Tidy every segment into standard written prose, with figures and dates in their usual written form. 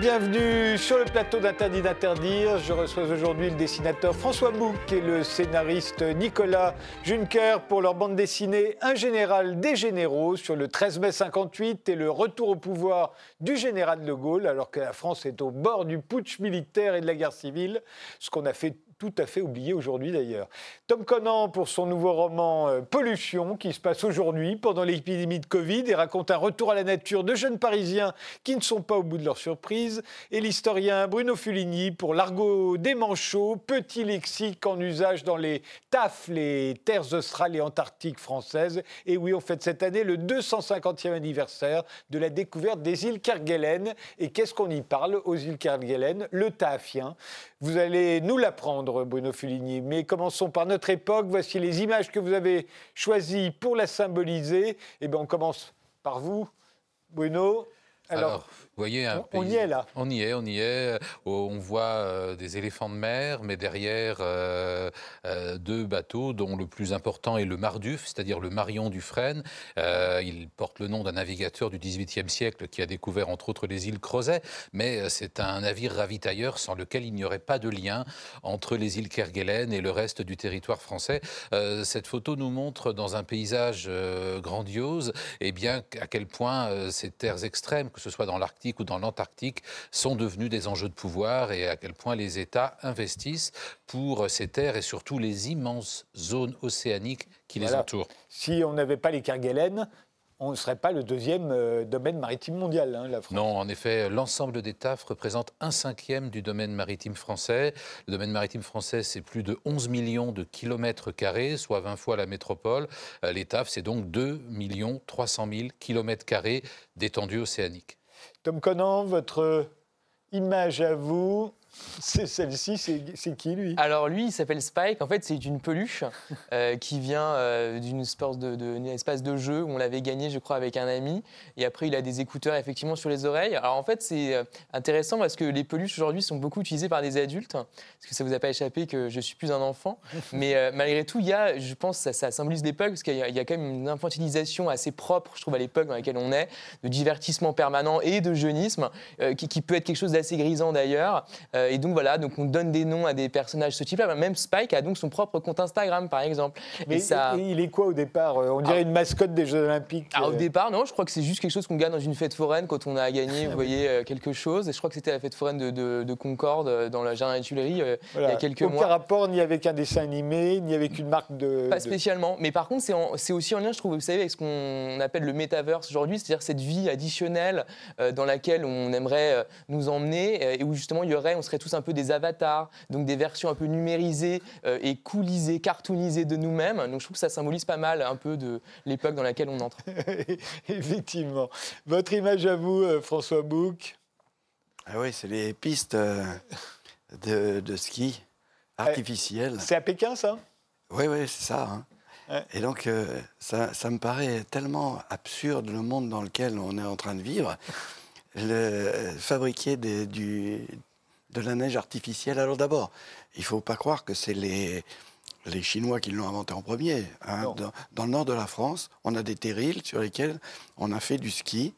bienvenue sur le plateau d'Interdit d'Interdire. Je reçois aujourd'hui le dessinateur François Bouc et le scénariste Nicolas Juncker pour leur bande dessinée Un général des généraux sur le 13 mai 58 et le retour au pouvoir du général de Gaulle, alors que la France est au bord du putsch militaire et de la guerre civile, ce qu'on a fait tout à fait oublié aujourd'hui d'ailleurs. Tom Conan pour son nouveau roman Pollution, qui se passe aujourd'hui pendant l'épidémie de Covid et raconte un retour à la nature de jeunes Parisiens qui ne sont pas au bout de leur surprise. Et l'historien Bruno Fuligny pour l'argot des manchots, petit lexique en usage dans les TAF, les terres australes et antarctiques françaises. Et oui, on fête cette année le 250e anniversaire de la découverte des îles Kerguelen. Et qu'est-ce qu'on y parle aux îles Kerguelen? Le taafien. Vous allez nous l'apprendre, Bruno Fuligny. Mais commençons par notre époque. Voici les images que vous avez choisies pour la symboliser. Eh bien, on commence par vous, Bruno. Alors, vous voyez, on y est là. On y est. On voit des éléphants de mer, mais derrière deux bateaux, dont le plus important est le Marduf, c'est-à-dire le Marion Dufresne. Il porte le nom d'un navigateur du XVIIIe siècle qui a découvert entre autres les îles Crozet, mais c'est un navire ravitailleur sans lequel il n'y aurait pas de lien entre les îles Kerguelen et le reste du territoire français. Cette photo nous montre dans un paysage grandiose, eh bien, à quel point ces terres extrêmes, que ce soit dans l'Arctique ou dans l'Antarctique, sont devenus des enjeux de pouvoir et à quel point les États investissent pour ces terres et surtout les immenses zones océaniques qui les entourent. Si on n'avait pas les Kerguelen, on ne serait pas le deuxième domaine maritime mondial, hein, la France. Non, en effet, l'ensemble des TAF représente 1/5 du domaine maritime français. Le domaine maritime français, c'est plus de 11 millions de kilomètres carrés, soit 20 fois la métropole. Les TAF, c'est donc 2 300 000 kilomètres carrés d'étendue océanique. Tom Conan, votre image à vous, c'est celle-ci, c'est qui lui? Alors lui, il s'appelle Spike, en fait c'est une peluche qui vient d'une espèce de jeu où on l'avait gagné je crois avec un ami, et après il a des écouteurs effectivement sur les oreilles. Alors en fait c'est intéressant parce que les peluches aujourd'hui sont beaucoup utilisées par des adultes, parce que ça vous a pas échappé que je suis plus un enfant, mais malgré tout il y a, je pense, ça symbolise l'époque, parce qu'il y a quand même une infantilisation assez propre je trouve à l'époque dans laquelle on est, de divertissement permanent et de jeunisme qui peut être quelque chose d'assez grisant d'ailleurs. Et donc voilà, donc on donne des noms à des personnages de ce type-là. Même Spike a donc son propre compte Instagram, par exemple. Mais il est quoi au départ? On dirait une mascotte des Jeux Olympiques. Au départ, non, je crois que c'est juste quelque chose qu'on gagne dans une fête foraine quand on a gagné, vous voyez, quelque chose. Et je crois que c'était la fête foraine de Concorde, dans la Jardin des Tuileries, il y a quelques mois. Aucun rapport ni avec un dessin animé, ni avec une marque de... Pas spécialement. Mais par contre, c'est aussi en lien, je trouve, vous savez, avec ce qu'on appelle le métaverse aujourd'hui, c'est-à-dire cette vie additionnelle dans laquelle on aimerait nous emmener, et où justement il y aurait... On serait tous un peu des avatars, donc des versions un peu numérisées et coolisées, cartoonisées de nous-mêmes. Donc je trouve que ça symbolise pas mal un peu de l'époque dans laquelle on entre. Effectivement. Votre image à vous, François Bouc? Ah oui, c'est les pistes de ski artificielles. C'est à Pékin, ça? Oui, c'est ça. Hein. Ouais. Et donc, ça me paraît tellement absurde, le monde dans lequel on est en train de vivre. Fabriquer de la neige artificielle. Alors d'abord, il ne faut pas croire que c'est les Chinois qui l'ont inventé en premier. Hein. Dans le nord de la France, on a des terrils sur lesquels on a fait du ski.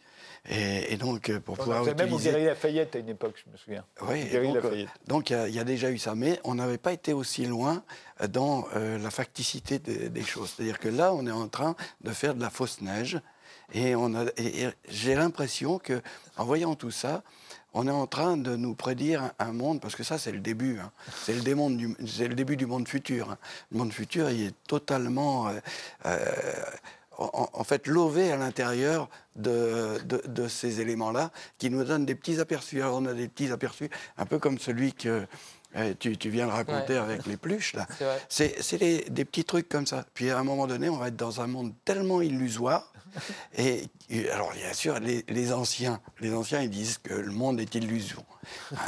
Et donc, pour pouvoir utiliser... Même au Guéry Lafayette à une époque, je me souviens. Oui, donc il y a déjà eu ça. Mais on n'avait pas été aussi loin dans la facticité des choses. C'est-à-dire que là, on est en train de faire de la fausse neige. Et j'ai l'impression qu'en voyant tout ça, on est en train de nous prédire un monde, parce que ça, c'est le début. Hein. C'est le début du monde futur. Hein. Le monde futur, il est totalement, en fait, lové à l'intérieur de ces éléments-là, qui nous donnent des petits aperçus. Alors, on a des petits aperçus, un peu comme celui que tu viens de raconter avec les pluches, là. C'est des petits trucs comme ça. Puis, à un moment donné, on va être dans un monde tellement illusoire. Et alors, bien sûr, les anciens, ils disent que le monde est illusion.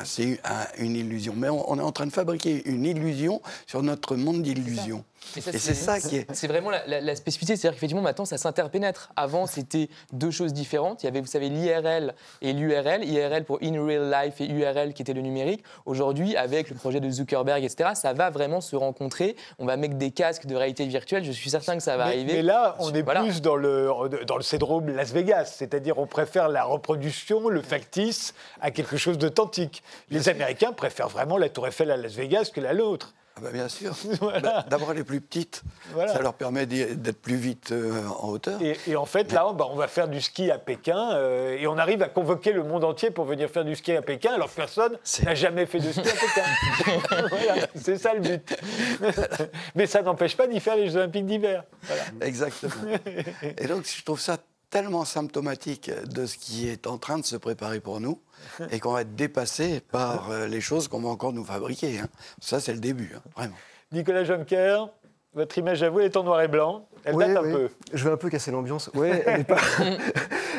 C'est une illusion. Mais on est en train de fabriquer une illusion sur notre monde d'illusions. Et c'est ça qui est... C'est vraiment la spécificité, c'est-à-dire qu'effectivement, maintenant, ça s'interpénètre. Avant, c'était deux choses différentes. Il y avait, vous savez, l'IRL et l'URL. IRL pour In Real Life et URL qui était le numérique. Aujourd'hui, avec le projet de Zuckerberg, etc., ça va vraiment se rencontrer. On va mettre des casques de réalité virtuelle. Je suis certain que ça va arriver. Mais là, on est plus dans le syndrome Las Vegas. C'est-à-dire, on préfère la reproduction, le factice, à quelque chose d'authentique. Les Américains préfèrent vraiment la Tour Eiffel à Las Vegas que la l'autre. Ah ben bien sûr. Voilà. D'abord les plus petites, voilà. Ça leur permet d'être plus vite en hauteur. Et en fait, là, on va faire du ski à Pékin et on arrive à convoquer le monde entier pour venir faire du ski à Pékin alors que personne n'a jamais fait de ski à Pékin. Voilà, c'est ça le but. Mais ça n'empêche pas d'y faire les Jeux Olympiques d'hiver. Voilà. Exactement. Et donc, je trouve ça tellement symptomatique de ce qui est en train de se préparer pour nous et qu'on va être dépassé par les choses qu'on va encore nous fabriquer. Hein. Ça, c'est le début, hein, vraiment. Nicolas Jonker, votre image à vous, elle est en noir et blanc. Elle date un peu. Je vais un peu casser l'ambiance. Oui, elle n'est pas...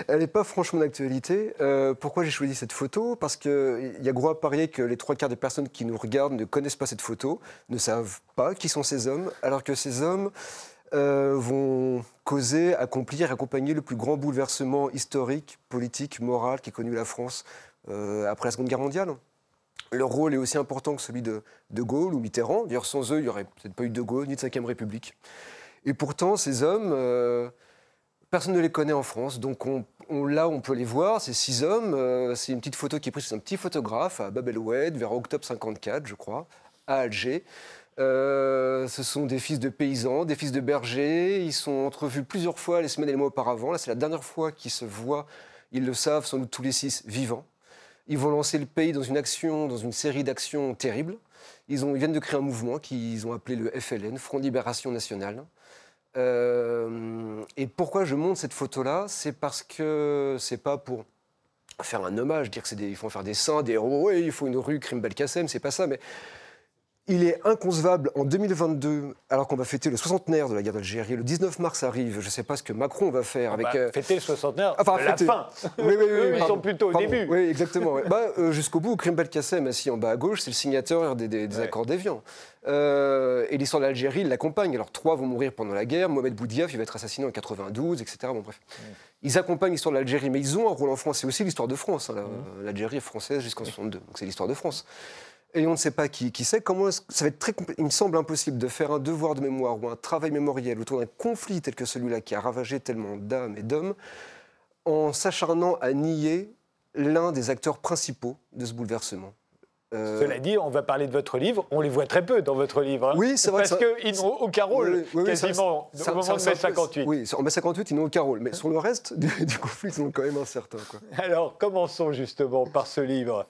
Elle n'est pas franchement d'actualité. Pourquoi j'ai choisi cette photo ? Parce qu'il y a gros à parier que les 3/4 des personnes qui nous regardent ne connaissent pas cette photo, ne savent pas qui sont ces hommes, alors que ces hommes... vont causer, accomplir, accompagner le plus grand bouleversement historique, politique, moral qu'ait connu la France après la Seconde Guerre mondiale. Leur rôle est aussi important que celui de Gaulle ou Mitterrand. D'ailleurs, sans eux, il n'y aurait peut-être pas eu de Gaulle ni de 5e République. Et pourtant, ces hommes, personne ne les connaît en France. Donc là, on peut les voir, ces 6 hommes. C'est une petite photo qui est prise chez un petit photographe à Bab El Oued, vers octobre 54, je crois, à Alger. Ce sont des fils de paysans, des fils de bergers. Ils sont entrevus plusieurs fois les semaines et les mois auparavant. Là, c'est la dernière fois qu'ils se voient. Ils le savent, sans doute tous les 6 vivants. Ils vont lancer le pays dans une action, dans une série d'actions terribles. Ils viennent de créer un mouvement qu'ils ont appelé le FLN, Front de Libération Nationale. Et pourquoi je montre cette photo-là ? C'est parce que c'est pas pour faire un hommage, dire qu'il faut en faire des saints, des héros. Il faut une rue Crime Belkacem, c'est pas ça, mais... Il est inconcevable en 2022, alors qu'on va fêter le 60aire de la guerre d'Algérie. Le 19 mars arrive, je ne sais pas ce que Macron va faire avec... fêter le 60aire, enfin, la fin. Oui, ils sont plutôt au début. Oui, exactement. Ouais. Jusqu'au bout, Crime Belkacem, assis en bas à gauche, c'est le signataire des accords d'Évian. Et l'histoire de l'Algérie l'accompagne. Alors 3 vont mourir pendant la guerre, Mohamed Boudiaf, il va être assassiné en 92, etc. Bon, bref. Ils accompagnent l'histoire de l'Algérie, mais ils ont un rôle en France. C'est aussi l'histoire de France. Hein, l'Algérie est française jusqu'en 62, donc c'est l'histoire de France. Et on ne sait pas qui c'est. Comment ça va être il me semble impossible de faire un devoir de mémoire ou un travail mémoriel autour d'un conflit tel que celui-là qui a ravagé tellement d'âmes et d'hommes en s'acharnant à nier l'un des acteurs principaux de ce bouleversement. Cela dit, on va parler de votre livre. On les voit très peu dans votre livre. Hein, oui, c'est vrai. Parce qu'ils n'ont aucun rôle, quasiment, au moment de mai 58. Oui, en mai 58, ils n'ont aucun rôle. Mais sur le reste du conflit, ils sont quand même incertains. Quoi. Alors, commençons justement par ce livre.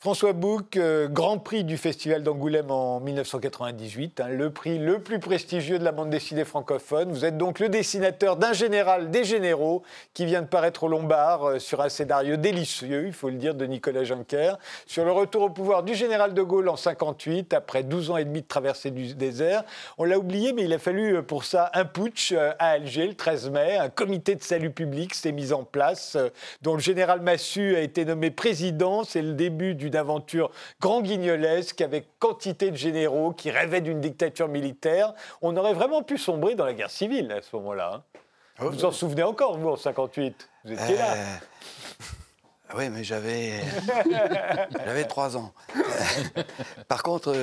François Bouc, Grand Prix du Festival d'Angoulême en 1998, hein, le prix le plus prestigieux de la bande dessinée francophone. Vous êtes donc le dessinateur d'un général des généraux qui vient de paraître au Lombard sur un scénario délicieux, il faut le dire, de Nicolas Jonker, sur le retour au pouvoir du général de Gaulle en 58, après 12 ans et demi de traversée du désert. On l'a oublié, mais il a fallu pour ça un putsch à Alger le 13 mai. Un comité de salut public s'est mis en place, dont le général Massu a été nommé président. C'est le début d'une aventure grand guignolesque avec quantité de généraux qui rêvaient d'une dictature militaire. On aurait vraiment pu sombrer dans la guerre civile à ce moment-là. Hein. Oh, vous en souvenez encore, vous, en 58 ? Vous étiez là. Oui, mais j'avais 3 ans. Par contre,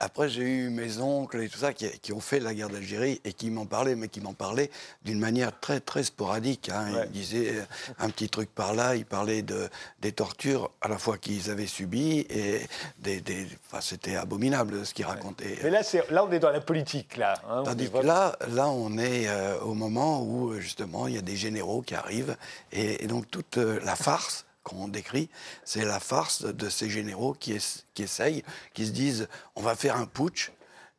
après, j'ai eu mes oncles et tout ça qui ont fait la guerre d'Algérie et qui m'en parlaient, mais qui m'en parlaient d'une manière très, très sporadique. Hein. Ouais. Ils disaient un petit truc par là, ils parlaient des tortures à la fois qu'ils avaient subies et enfin, c'était abominable ce qu'ils racontaient. Mais là, on est dans la politique, là. Hein, tandis que là, on est au moment où, justement, il y a des généraux qui arrivent et donc toute la farce qu'on décrit, c'est la farce de ces généraux qui essayent, qui se disent on va faire un putsch,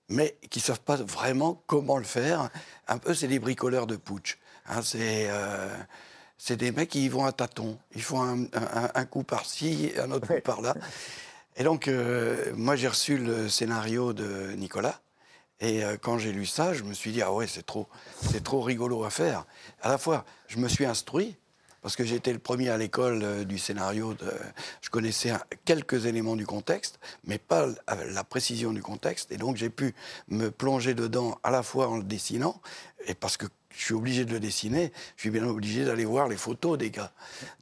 mais qui ne savent pas vraiment comment le faire. Un peu, c'est des bricoleurs de putsch. Hein, c'est des mecs qui y vont à tâtons. Ils font un coup par-ci, un autre coup par-là. Et donc, moi, j'ai reçu le scénario de Nicolas. Et quand j'ai lu ça, je me suis dit, ah ouais, c'est trop rigolo à faire. À la fois, je me suis instruit, parce que j'étais le premier à l'école du scénario. Je connaissais quelques éléments du contexte, mais pas la précision du contexte. Et donc, j'ai pu me plonger dedans à la fois en le dessinant, et parce que je suis obligé de le dessiner, je suis bien obligé d'aller voir les photos des gars,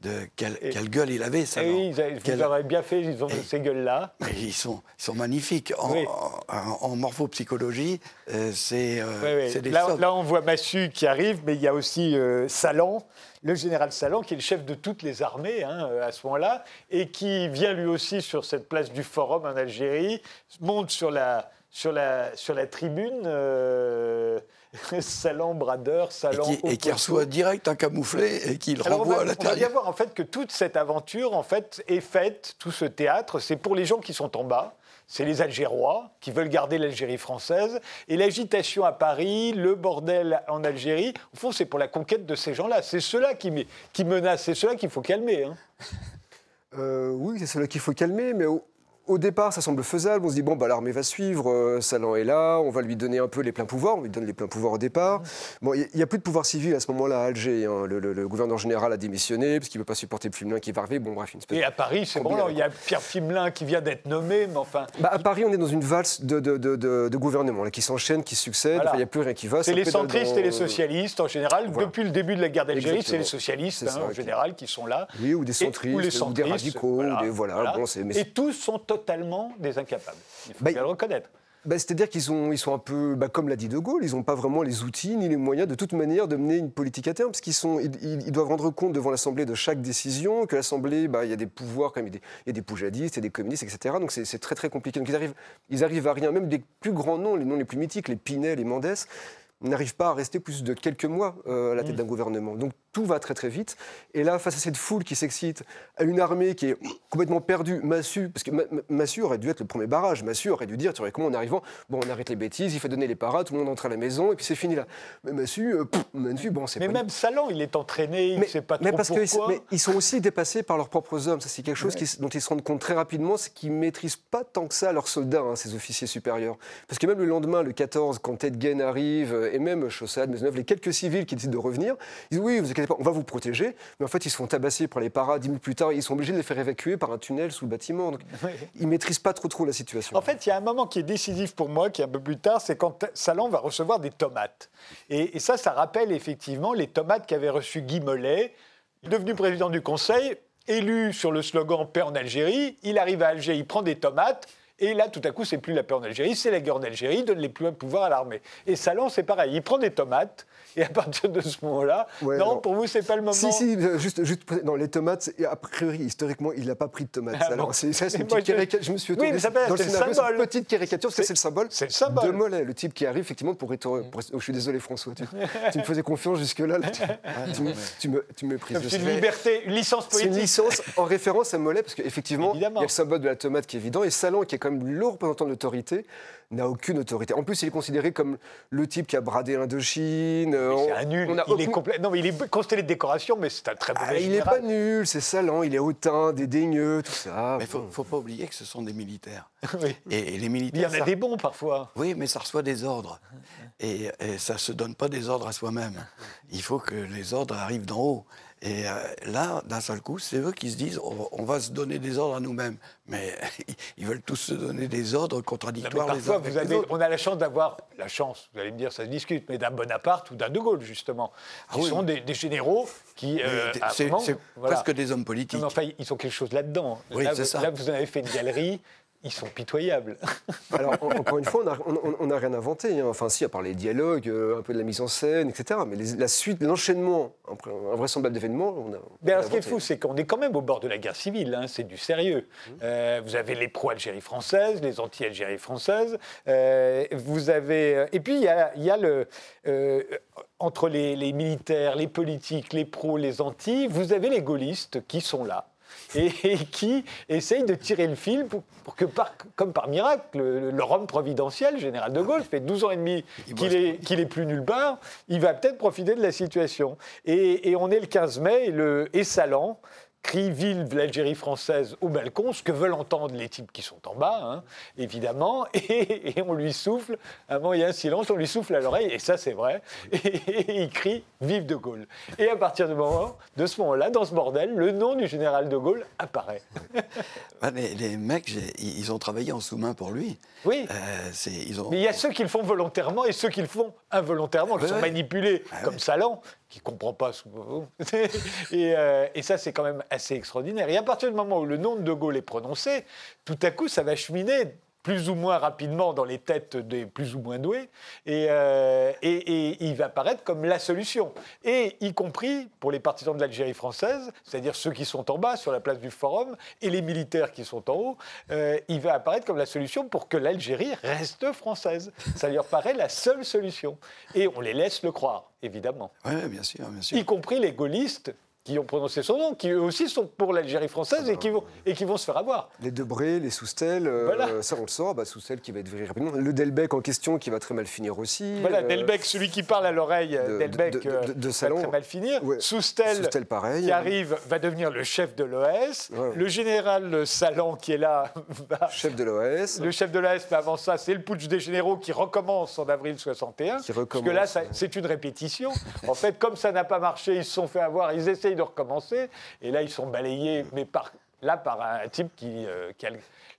de quelle gueule il avait. Ça, oui, vous aurez bien fait, ils ont ces gueules-là. Ils sont magnifiques. En morphopsychologie, c'est des sortes. Là, on voit Massu qui arrive, mais il y a aussi Salan, le général Salan, qui est le chef de toutes les armées à ce moment-là, et qui vient lui aussi sur cette place du Forum en Algérie, monte sur la tribune... Salan, Bradeur, Salan... Et qui reçoit direct un camouflet et qui le renvoie à la terre. On va bien voir en fait, que toute cette aventure en fait, est faite, tout ce théâtre, c'est pour les gens qui sont en bas, c'est les Algérois qui veulent garder l'Algérie française, et l'agitation à Paris, le bordel en Algérie, au fond c'est pour la conquête de ces gens-là, c'est ceux-là qui menacent, c'est ceux-là qu'il faut calmer. Oui, c'est ceux-là qu'il faut calmer, mais... Au départ, ça semble faisable, on se dit, bon, bah, l'armée va suivre, Salan est là, on va lui donner un peu les pleins pouvoirs, on lui donne les pleins pouvoirs au départ. Bon, il n'y a plus de pouvoir civil à ce moment-là à Alger, hein. Le gouverneur général a démissionné, parce qu'il ne peut pas supporter Fimelin qui va arriver, bon, bref, une espèce. Et à Paris, c'est bon, il y a Pierre Fimelin qui vient d'être nommé, mais enfin... Bah, à Paris, on est dans une valse de gouvernement, là, qui s'enchaîne, qui succède, voilà. Il n'y a plus rien qui va. C'est les centristes et les socialistes, en général, voilà. Depuis le début de la guerre d'Algérie, exactement. C'est les socialistes, c'est ça, en général, qui sont là. Oui, ou des centristes, ou des radicaux, voilà. Bon, mais... Et tous sont totalement des incapables. Il faut bien le reconnaître. C'est-à-dire qu'ils sont un peu, comme l'a dit De Gaulle, ils n'ont pas vraiment les outils ni les moyens de toute manière de mener une politique à terme, parce qu'ils doivent rendre compte devant l'Assemblée de chaque décision, que l'Assemblée, il y a des pouvoirs, quand même, il y a des poujadistes, il y a des communistes, etc. Donc c'est très très compliqué. Donc ils arrivent à rien, même des plus grands noms, les noms les plus mythiques, les Pinet, les Mendès, n'arrivent pas à rester plus de quelques mois à la tête d'un gouvernement. Donc tout va très très vite. Et là, face à cette foule qui s'excite, à une armée qui est complètement perdue, Massu, parce que Massu aurait dû être le premier barrage, Massu aurait dû dire, tu récommences en arrivant, bon, on arrête les bêtises, il faut donner les paras, tout le monde entre à la maison, et puis c'est fini là. Mais Massu, c'est mais pas... Mais même Salan, il est entraîné, il ne sait pas trop pourquoi. Mais ils sont aussi dépassés par leurs propres hommes, ça c'est quelque chose dont ils se rendent compte très rapidement, c'est qu'ils ne maîtrisent pas tant que ça leurs soldats, ces officiers supérieurs. Parce que même le lendemain, le 14, quand Ted Gain arrive... Et même Chaussade, Maisonneuve, les quelques civils qui décident de revenir, ils disent oui, vous inquiétez pas, on va vous protéger. Mais en fait, ils se font tabasser par les paras 10 minutes plus tard. Ils sont obligés de les faire évacuer par un tunnel sous le bâtiment. Donc, ils ne maîtrisent pas trop la situation. En fait, il y a un moment qui est décisif pour moi, qui est un peu plus tard, c'est quand Salan va recevoir des tomates. Et ça rappelle effectivement les tomates qu'avait reçues Guy Mollet, devenu président du Conseil, élu sur le slogan « Paix en Algérie ». Il arrive à Alger, il prend des tomates. Et là, tout à coup, c'est plus la paix en Algérie, c'est la guerre en Algérie, il donne les pleins pouvoirs à l'armée. Et Salan, c'est pareil, il prend des tomates, et à partir de ce moment-là, pour vous, c'est pas le moment. Si, juste, non, les tomates, a priori, historiquement, il n'a pas pris de tomates. Alors, c'est une petite caricature, je me suis étonné. Oui, mais ça dans le symbole. C'est une petite caricature, parce que c'est le symbole. C'est le symbole. De Mollet, le type qui arrive, effectivement, pour restaurer. Je suis désolé, François, tu me faisais confiance jusque-là, tu me méprises. C'est une liberté, une licence politique. C'est une licence en référence à Mollet, parce qu'effectivement, il y a le symbole de la tomate qui est évident, et Salan, qui est comme le représentant de l'autorité, n'a aucune autorité. En plus, il est considéré comme le type qui a bradé l'Indochine. C'est un nul. Non, mais il est constellé de décorations, mais c'est un très mauvais général. Il n'est pas nul, c'est Salan, il est hautain, dédaigneux, tout ça. Mais il ne faut pas oublier que ce sont des militaires. Oui. Et les militaires... Il y en a des bons, parfois. Oui, mais ça reçoit des ordres. Et ça ne se donne pas des ordres à soi-même. Il faut que les ordres arrivent d'en haut. Et là, d'un seul coup, c'est eux qui se disent on va se donner des ordres à nous-mêmes. Mais ils veulent tous se donner des ordres contradictoires. Non, mais parfois, on a la chance d'avoir, vous allez me dire, ça se discute, mais d'un Bonaparte ou d'un De Gaulle, justement, qui sont des généraux qui... presque des hommes politiques. Non, enfin, ils sont quelque chose là-dedans. Oui, là, là, vous en avez fait une galerie... Ils sont pitoyables. Alors, encore une fois, on n'a rien inventé. Enfin, si, à part les dialogues, un peu de la mise en scène, etc. Mais la suite, l'enchaînement, un vraisemblable d'événements, ce qui est fou, c'est qu'on est quand même au bord de la guerre civile. C'est du sérieux. Vous avez les pro-Algérie françaises, les anti-Algérie françaises. Vous avez... Et puis, il y a le... entre les militaires, les politiques, les pros, les anti, vous avez les gaullistes qui sont là. Et qui essaye de tirer le fil pour que, comme par miracle, le homme providentiel, général de Gaulle, fait 12 ans et demi qu'il est plus nulle part, il va peut-être profiter de la situation. Et on est le 15 mai, et Salan crie « Vive l'Algérie française » au balcon, ce que veulent entendre les types qui sont en bas, hein, évidemment, et on lui souffle, avant il y a un silence, on lui souffle à l'oreille, et ça c'est vrai, et il crie « Vive de Gaulle ». Et à partir de ce moment-là, dans ce bordel, le nom du général de Gaulle apparaît. Ouais, mais les mecs, ils ont travaillé en sous-main pour lui. Oui, mais il y a ceux qui le font volontairement et ceux qui le font involontairement, qui sont manipulés, comme Salan, qui ne comprend pas. Et ça, c'est quand même assez extraordinaire. Et à partir du moment où le nom de De Gaulle est prononcé, tout à coup, ça va cheminer plus ou moins rapidement dans les têtes des plus ou moins doués, et il va apparaître comme la solution. Et y compris pour les partisans de l'Algérie française, c'est-à-dire ceux qui sont en bas, sur la place du Forum, et les militaires qui sont en haut, il va apparaître comme la solution pour que l'Algérie reste française. Ça leur paraît la seule solution. Et on les laisse le croire, évidemment. Oui, bien sûr, bien sûr. Y compris les gaullistes, qui ont prononcé son nom, qui eux aussi sont pour l'Algérie française et qui vont se faire avoir. Les Debré, les Soustelle, ça on le sort, Soustelle qui va être viré rapidement. Le Delbecq en question qui va très mal finir aussi. Voilà, Delbecq, celui qui parle à l'oreille, Delbecq, va très mal finir. Ouais. Soustelle pareil, qui arrive, va devenir le chef de l'OAS. Ouais. Le général Salan qui est là, chef de l'OAS. Le chef de l'OAS, mais avant ça, c'est le putsch des généraux qui recommence en avril 61. Parce que là, c'est une répétition. En fait, comme ça n'a pas marché, ils se sont fait avoir, ils essayent de recommencer, et là ils sont balayés, mais par un type qui a...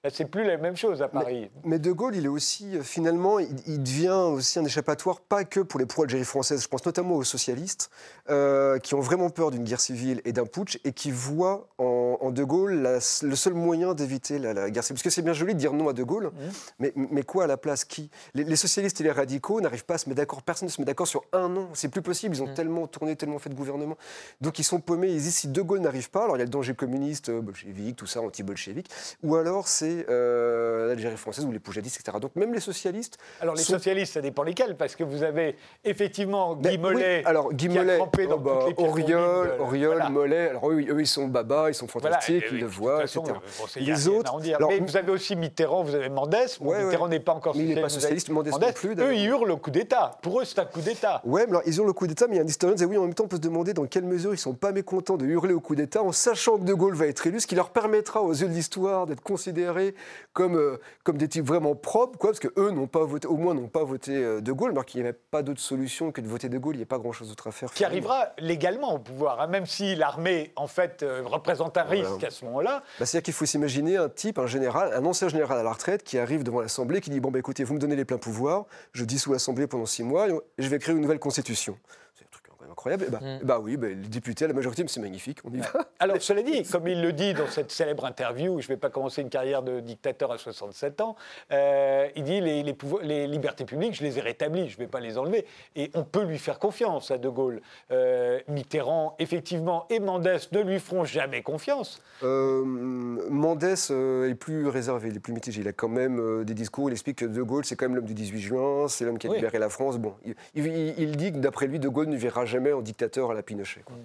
Là, c'est plus la même chose à Paris. Mais De Gaulle, il est aussi, finalement, il devient aussi un échappatoire, pas que pour les pro-Algérie françaises, je pense notamment aux socialistes, qui ont vraiment peur d'une guerre civile et d'un putsch, et qui voient en De Gaulle le seul moyen d'éviter la guerre civile. Parce que c'est bien joli de dire non à De Gaulle, mais quoi à la place, qui ? Les socialistes et les radicaux n'arrivent pas à se mettre d'accord, personne ne se met d'accord sur un nom, c'est plus possible, ils ont tellement tourné, tellement fait de gouvernement. Donc ils sont paumés, ils disent si De Gaulle n'arrive pas, alors il y a le danger communiste, bolchevique, tout ça, anti-bolchevique, ou alors c'est l'Algérie française ou les poujadistes, etc. Donc même les socialistes... Alors les socialistes, ça dépend lesquels, parce que vous avez effectivement Guy Mollet, qui a trempé dans toutes les pierres Auriol, Mollet, alors eux ils sont baba, ils sont fantastiques, ils le voient, etc. Les autres... Mais vous avez aussi Mitterrand, vous avez Mendès, Mitterrand n'est pas encore socialiste. Il n'est pas socialiste, Mendès non plus. Eux, ils hurlent le coup d'État. Pour eux, c'est un coup d'État. Oui, mais alors ils hurlent le coup d'État, mais il y a un historien qui dit oui, en même temps, on peut se demander dans quelle mesure ils ne sont pas mécontents de hurler au coup d'État en sachant que De Gaulle va être élu, ce qui leur permettra aux yeux de l'histoire d'être considérés comme des types vraiment propres, quoi, parce qu'eux n'ont pas voté De Gaulle, alors qu'il n'y avait pas d'autre solution que de voter De Gaulle, il n'y a pas grand-chose d'autre à faire. Qui arrivera légalement au pouvoir, hein, même si l'armée, en fait, représente un risque à ce moment-là. C'est-à-dire qu'il faut s'imaginer un type, un général, un ancien général à la retraite, qui arrive devant l'Assemblée, qui dit « Bon, écoutez, vous me donnez les pleins pouvoirs, je dissous l'Assemblée pendant 6 mois, et je vais créer une nouvelle constitution ». Incroyable. Oui, les députés, la majorité, c'est magnifique, on y va. Alors, cela dit, comme il le dit dans cette célèbre interview, je ne vais pas commencer une carrière de dictateur à 67 ans, il dit les libertés publiques, je les ai rétablies, je ne vais pas les enlever. Et on peut lui faire confiance à De Gaulle. Mitterrand, effectivement, et Mendès ne lui feront jamais confiance. Mendès est plus réservé, il est plus mitigé. Il a quand même des discours, il explique que De Gaulle, c'est quand même l'homme du 18 juin, c'est l'homme qui a libéré la France. Bon, il dit que d'après lui, De Gaulle ne verra jamais en dictateur à la Pinochet, quoi.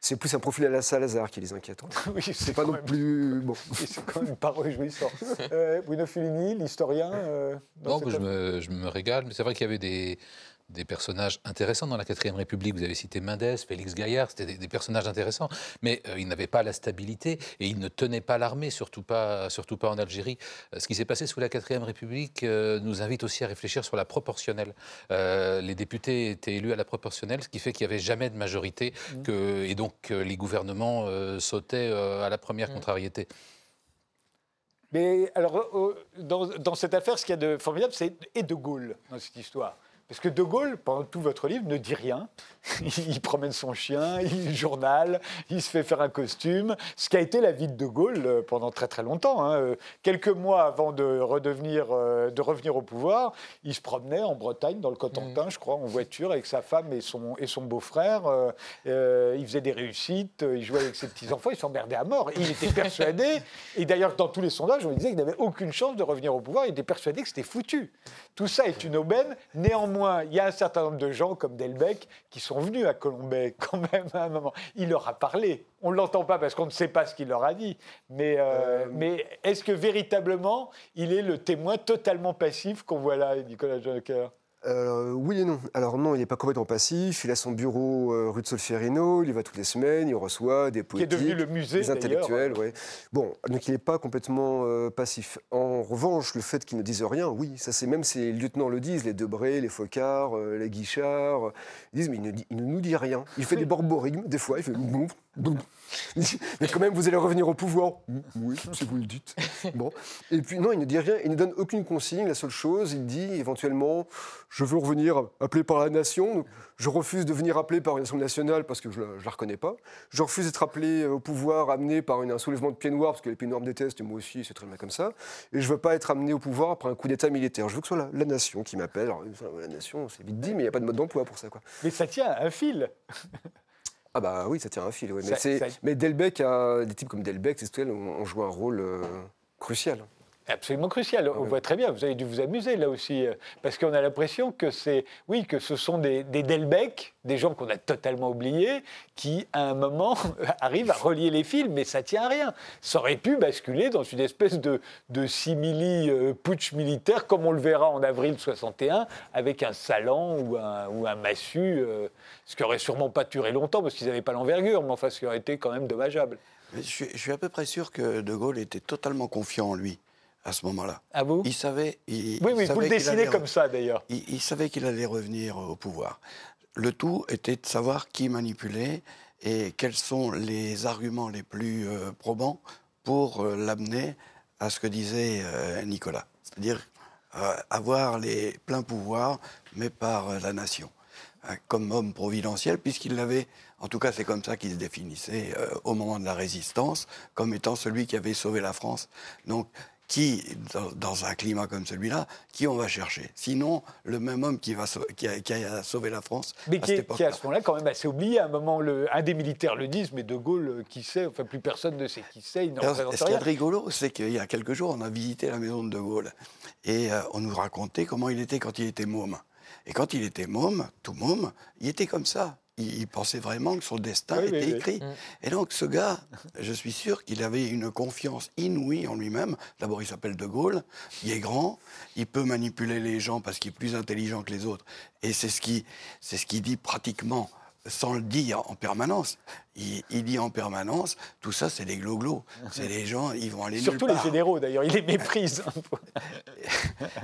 C'est plus un profil à la Salazar qui les inquiète. Oui, c'est pas non plus... Bon. C'est quand même pas réjouissant. Bruno Fulini, l'historien... Je me régale, mais c'est vrai qu'il y avait des personnages intéressants dans la 4ème République. Vous avez cité Mendès, Félix Gaillard, c'était des personnages intéressants, mais ils n'avaient pas la stabilité et ils ne tenaient pas l'armée, surtout pas en Algérie. Ce qui s'est passé sous la 4ème République nous invite aussi à réfléchir sur la proportionnelle. Les députés étaient élus à la proportionnelle, ce qui fait qu'il n'y avait jamais de majorité et donc les gouvernements sautaient à la première contrariété. Mais alors, dans cette affaire, ce qu'il y a de formidable, c'est De Gaulle dans cette histoire. Parce que De Gaulle, pendant tout votre livre, ne dit rien. Il promène son chien, il journale, il se fait faire un costume. Ce qui a été la vie de Gaulle pendant très très longtemps. Hein. Quelques mois avant de revenir au pouvoir, il se promenait en Bretagne, dans le Cotentin, je crois, en voiture, avec sa femme et son beau-frère. Il faisait des réussites, il jouait avec ses petits-enfants, il s'emmerdait à mort. Il était persuadé, et d'ailleurs dans tous les sondages, on lui disait qu'il n'avait aucune chance de revenir au pouvoir, il était persuadé que c'était foutu. Tout ça est une aubaine, néanmoins. Il y a un certain nombre de gens, comme Delbecq, qui sont venus à Colombey, quand même, à un moment. Il leur a parlé. On ne l'entend pas parce qu'on ne sait pas ce qu'il leur a dit. Mais est-ce que, véritablement, il est le témoin totalement passif qu'on voit là, Nicolas Juncker ? Oui et non. Alors non, il n'est pas complètement passif. Il a son bureau rue de Solferino. Il y va toutes les semaines. Il reçoit des politiques, qui est devenu le musée, des intellectuels. Ouais. Bon, donc il n'est pas complètement passif. En revanche, le fait qu'il ne dise rien, oui, ça c'est même si les lieutenants le disent, les Debré, les Focard, les Guichard, ils disent mais il ne nous dit rien. Il fait des borborigmes des fois. Il fait boum, boum. Mais quand même, vous allez revenir au pouvoir. Oui, si vous le dites. Bon. Et puis non, il ne dit rien. Il ne donne aucune consigne. La seule chose, il dit éventuellement. Je veux revenir appelé par la nation. Je refuse de venir appelé par une assemblée nationale parce que je ne la reconnais pas. Je refuse d'être appelé au pouvoir, amené par un soulèvement de pieds noirs parce que les pieds noirs me détestent et moi aussi, c'est très bien comme ça. Et je ne veux pas être amené au pouvoir après un coup d'État militaire. Je veux que ce soit la nation qui m'appelle. Alors, la nation, c'est vite dit, mais il n'y a pas de mode d'emploi pour ça, quoi. Mais ça tient à un fil. Ah bah oui, ça tient à un fil. Oui. Mais Delbecq a des types comme Delbecq, c'est on joue un rôle crucial. Absolument crucial. On voit très bien. Vous avez dû vous amuser là aussi, parce qu'on a l'impression que c'est, oui, que ce sont des Delbecq, des gens qu'on a totalement oubliés, qui à un moment arrivent à relier les fils, mais ça tient à rien. Ça aurait pu basculer dans une espèce de simili putsch militaire, comme on le verra en avril 61, avec un Salan ou un Massu, ce qui aurait sûrement pas duré longtemps parce qu'ils n'avaient pas l'envergure, mais enfin, ce qui aurait été quand même dommageable. Mais je suis à peu près sûr que De Gaulle était totalement confiant en lui. À ce moment-là. Ah bon ? Il savait. Il savait vous le dessinez comme ça d'ailleurs. Il savait qu'il allait revenir au pouvoir. Le tout était de savoir qui manipulait et quels sont les arguments les plus probants pour l'amener à ce que disait Nicolas. C'est-à-dire avoir les pleins pouvoirs, mais par la nation. Comme homme providentiel, puisqu'il l'avait, en tout cas c'est comme ça qu'il se définissait au moment de la Résistance, comme étant celui qui avait sauvé la France. Donc, qui, dans un climat comme celui-là, qui on va chercher ? Sinon, le même homme qui a sauvé la France à cette époque-là. Mais qui, à ce moment-là, quand même assez oublié. À un moment, un des militaires le disent, mais De Gaulle, qui sait ? Enfin, plus personne ne sait qui sait, il n'en représente rien. Ce qui est rigolo, c'est qu'il y a quelques jours, on a visité la maison de De Gaulle. Et on nous racontait comment il était quand il était môme. Et quand il était môme, tout môme, il était comme ça. Il pensait vraiment que son destin était écrit. Oui. Et donc ce gars, je suis sûr qu'il avait une confiance inouïe en lui-même. D'abord, il s'appelle De Gaulle, il est grand, il peut manipuler les gens parce qu'il est plus intelligent que les autres. Et c'est ce qu'il dit pratiquement, sans le dire en permanence. Il dit en permanence, tout ça c'est des gloglos. C'est les gens, ils vont aller nulle part. Surtout les généraux d'ailleurs, il les méprise.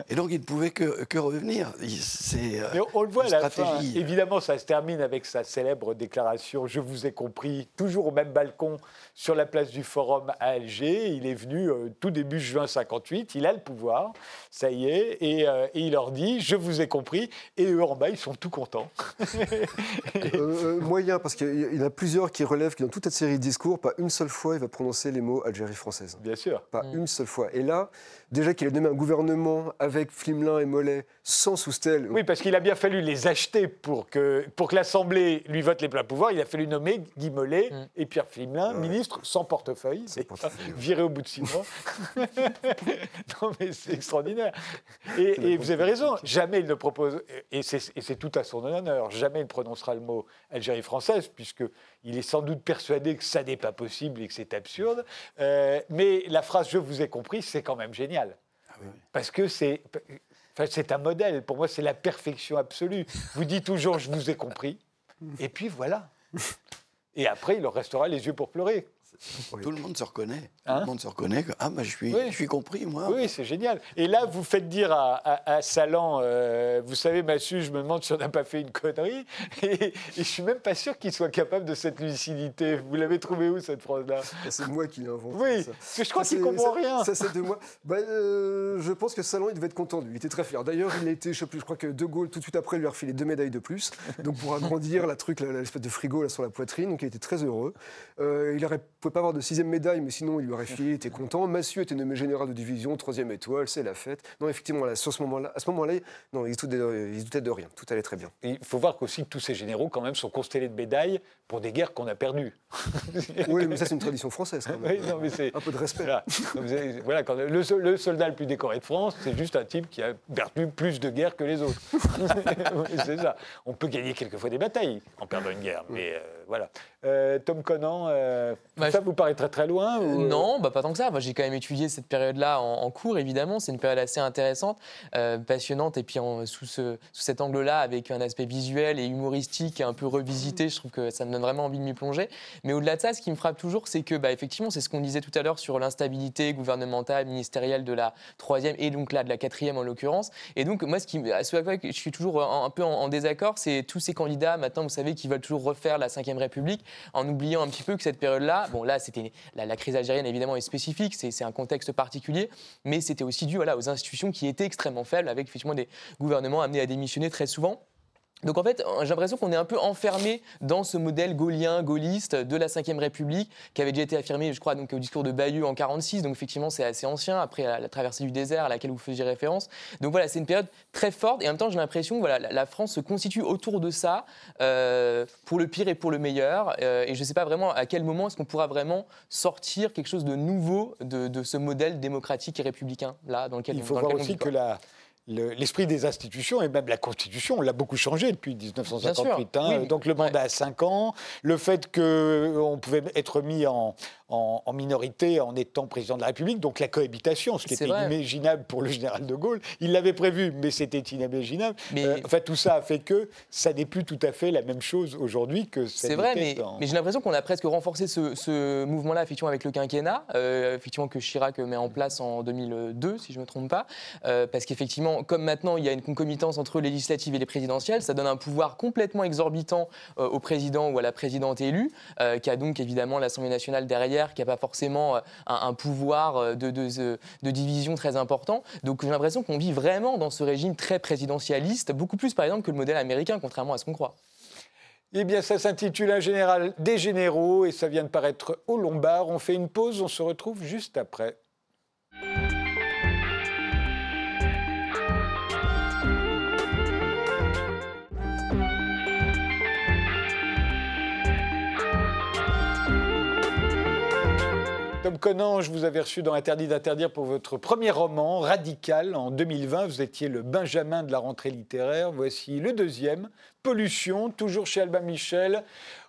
Et donc il ne pouvait que revenir. C'est mais on le voit à la fin. Évidemment, ça se termine avec sa célèbre déclaration « Je vous ai compris », toujours au même balcon, sur la place du Forum à Alger. Il est venu tout début juin 58, il a le pouvoir, ça y est, et il leur dit « Je vous ai compris », et eux en bas, ils sont tout contents. Moyen, parce qu'il y a plusieurs qui relève que dans toute cette série de discours, pas une seule fois, il va prononcer les mots Algérie française. Bien sûr. Pas une seule fois. Et là, déjà qu'il a nommé un gouvernement avec Flimelin et Mollet, sans Soustelle. Oui, parce qu'il a bien fallu les acheter pour que l'Assemblée lui vote les pleins pouvoirs. Il a fallu nommer Guy Mollet et Pierre Flimelin, ministre sans portefeuille. Viré au bout de 6 mois. Non, mais c'est extraordinaire. Et vous avez raison, jamais il ne propose, et c'est tout à son honneur, jamais il prononcera le mot Algérie française, puisqu'il est sans doute persuadé que ça n'est pas possible et que c'est absurde. Mais la phrase « je vous ai compris », c'est quand même génial. Ah oui. Parce que c'est un modèle. Pour moi, c'est la perfection absolue. Vous dites toujours « je vous ai compris » et puis voilà. Et après, il leur restera les yeux pour pleurer. Oui. Tout le monde se reconnaît. Tout le monde se reconnaît. Ah, ben, je suis compris, moi. Oui, c'est génial. Et là, vous faites dire à Salan, vous savez, Massu, je me demande si on n'a pas fait une connerie. Et je ne suis même pas sûr qu'il soit capable de cette lucidité. Vous l'avez trouvé où, cette phrase-là ? C'est moi qui l'ai inventé. Oui, ça. Parce que je crois qu'il ne comprend rien. Ça, c'est de moi. Je pense que Salan, il devait être content. Il était très fier. D'ailleurs, il a été, je crois que De Gaulle, tout de suite après, lui a refilé 2 médailles de plus. Donc, pour agrandir l'espèce de frigo là, sur la poitrine. Donc, il était très heureux. Il ne pouvait pas avoir de 6e médaille, mais sinon, il lui aurait filé, il était content. Massu était nommé général de division, 3e étoile, c'est la fête. Non, effectivement, à ce moment-là, non, il se doutait de rien. Tout allait très bien. Il faut voir qu'aussi tous ces généraux, quand même, sont constellés de médailles pour des guerres qu'on a perdues. Oui, mais ça, c'est une tradition française, quand même. Oui, non, mais c'est... Un peu de respect. Voilà, quand le soldat le plus décoré de France, c'est juste un type qui a perdu plus de guerres que les autres. C'est ça. On peut gagner quelquefois des batailles en perdant une guerre, mais voilà. Tom Conan... ça vous paraît très très loin ou... Non, bah, pas tant que ça. Moi, j'ai quand même étudié cette période-là en cours, évidemment. C'est une période assez intéressante, passionnante. Et puis sous cet angle-là, avec un aspect visuel et humoristique un peu revisité, je trouve que ça me donne vraiment envie de m'y plonger. Mais au-delà de ça, ce qui me frappe toujours, c'est que, effectivement, c'est ce qu'on disait tout à l'heure sur l'instabilité gouvernementale, ministérielle de la 3e et donc là de la 4e en l'occurrence. Et donc, moi, ce à quoi je suis toujours un peu en désaccord, c'est tous ces candidats, maintenant, vous savez, qui veulent toujours refaire la 5e République en oubliant un petit peu que cette période-là, bon, là, c'était la crise algérienne, évidemment, est spécifique, c'est un contexte particulier, mais c'était aussi dû aux institutions qui étaient extrêmement faibles, avec effectivement des gouvernements amenés à démissionner très souvent. Donc en fait, j'ai l'impression qu'on est un peu enfermé dans ce modèle gaullien, gaulliste de la 5e République, qui avait déjà été affirmé, je crois, donc, au discours de Bayeux en 1946. Donc effectivement, c'est assez ancien, après la traversée du désert à laquelle vous faisiez référence. Donc voilà, c'est une période très forte. Et en même temps, j'ai l'impression que la France se constitue autour de ça, pour le pire et pour le meilleur. Et je ne sais pas vraiment à quel moment est-ce qu'on pourra vraiment sortir quelque chose de nouveau de ce modèle démocratique et républicain, là, dans lequel on vit. Il faut voir aussi que l'esprit des institutions et même la Constitution, on l'a beaucoup changé depuis 1958. Hein. Oui. Donc le mandat à 5 ans, le fait qu'on pouvait être mis en minorité en étant président de la République, donc la cohabitation, ce qui était inimaginable pour le général de Gaulle. Il l'avait prévu, mais c'était inimaginable. Mais... tout ça a fait que ça n'est plus tout à fait la même chose aujourd'hui que ça n'était. C'est vrai, mais j'ai l'impression qu'on a presque renforcé ce mouvement-là, effectivement, avec le quinquennat, effectivement que Chirac met en place en 2002, si je ne me trompe pas, parce qu'effectivement, comme maintenant, il y a une concomitance entre les législatives et les présidentielles, ça donne un pouvoir complètement exorbitant au président ou à la présidente élue, qui a donc évidemment l'Assemblée nationale derrière, qui n'a pas forcément un pouvoir de division très important. Donc j'ai l'impression qu'on vit vraiment dans ce régime très présidentialiste, beaucoup plus par exemple que le modèle américain, contrairement à ce qu'on croit. Eh bien, ça s'intitule « Un général des généraux » et ça vient de paraître au Lombard. On fait une pause, on se retrouve juste après. Tom Conan, je vous avais reçu dans Interdit d'interdire pour votre premier roman, Radical, en 2020. Vous étiez le Benjamin de la rentrée littéraire. Voici le deuxième, Pollution, toujours chez Albin Michel.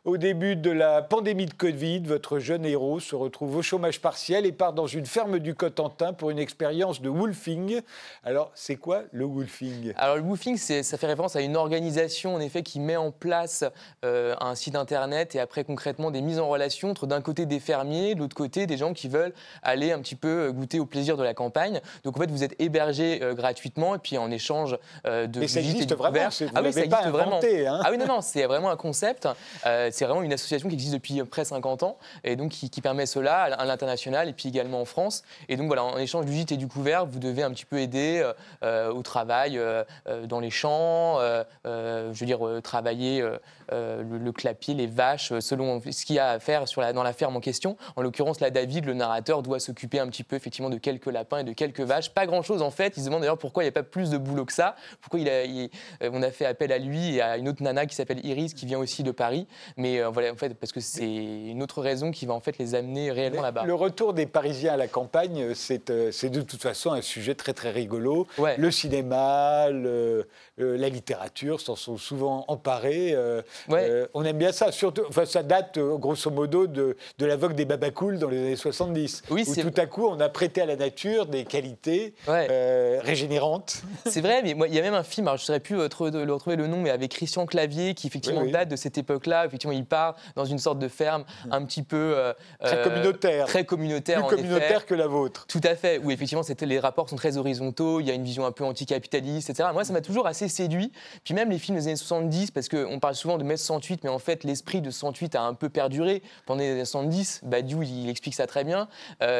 Au début de la pandémie de Covid, votre jeune héros se retrouve au chômage partiel et part dans une ferme du Cotentin pour une expérience de wolfing. Alors, c'est quoi le wolfing ? Alors, le wolfing, ça fait référence à une organisation, en effet, qui met en place un site internet et après, concrètement, des mises en relation entre, d'un côté, des fermiers, de l'autre côté, des gens qui veulent aller un petit peu goûter au plaisir de la campagne. Donc, en fait, vous êtes hébergés gratuitement et puis en échange de visites et de découvertes. Ah oui, ça existe vraiment. Hein. Ah oui, non, c'est vraiment un concept. C'est vraiment une association qui existe depuis près 50 ans et donc qui permet cela à l'international et puis également en France. Et donc voilà, en échange du gîte et du couvert, vous devez un petit peu aider au travail dans les champs, je veux dire travailler le clapier, les vaches, selon ce qu'il y a à faire dans la ferme en question. En l'occurrence, là, David, le narrateur, doit s'occuper un petit peu effectivement de quelques lapins et de quelques vaches. Pas grand-chose en fait. Il se demande d'ailleurs pourquoi il n'y a pas plus de boulot que ça. Pourquoi on a fait appel à lui et à une autre nana qui s'appelle Iris, qui vient aussi de Paris. Mais voilà, en fait, parce que c'est une autre raison qui va en fait les amener réellement là-bas. Le retour des Parisiens à la campagne, c'est de toute façon un sujet très très rigolo. Ouais. Le cinéma, la littérature s'en sont souvent emparés. On aime bien ça. Surtout, ça date grosso modo de la vogue des babacools dans les années 70. Oui, où tout à coup, on a prêté à la nature des qualités régénérantes. C'est vrai, mais il y a même un film, alors je ne saurais plus retrouver le nom, mais avec Christian Clavier, qui effectivement date de cette époque-là. Effectivement, il part dans une sorte de ferme un petit peu... très communautaire. Très communautaire, plus communautaire en effet. Que la vôtre. Tout à fait. Où effectivement, les rapports sont très horizontaux, il y a une vision un peu anticapitaliste, etc. Moi, ça m'a toujours assez séduit. Puis même les films des années 70, parce qu'on parle souvent de mai 68, mais en fait, l'esprit de 68 a un peu perduré pendant les années 70. Badiou, il explique ça très bien.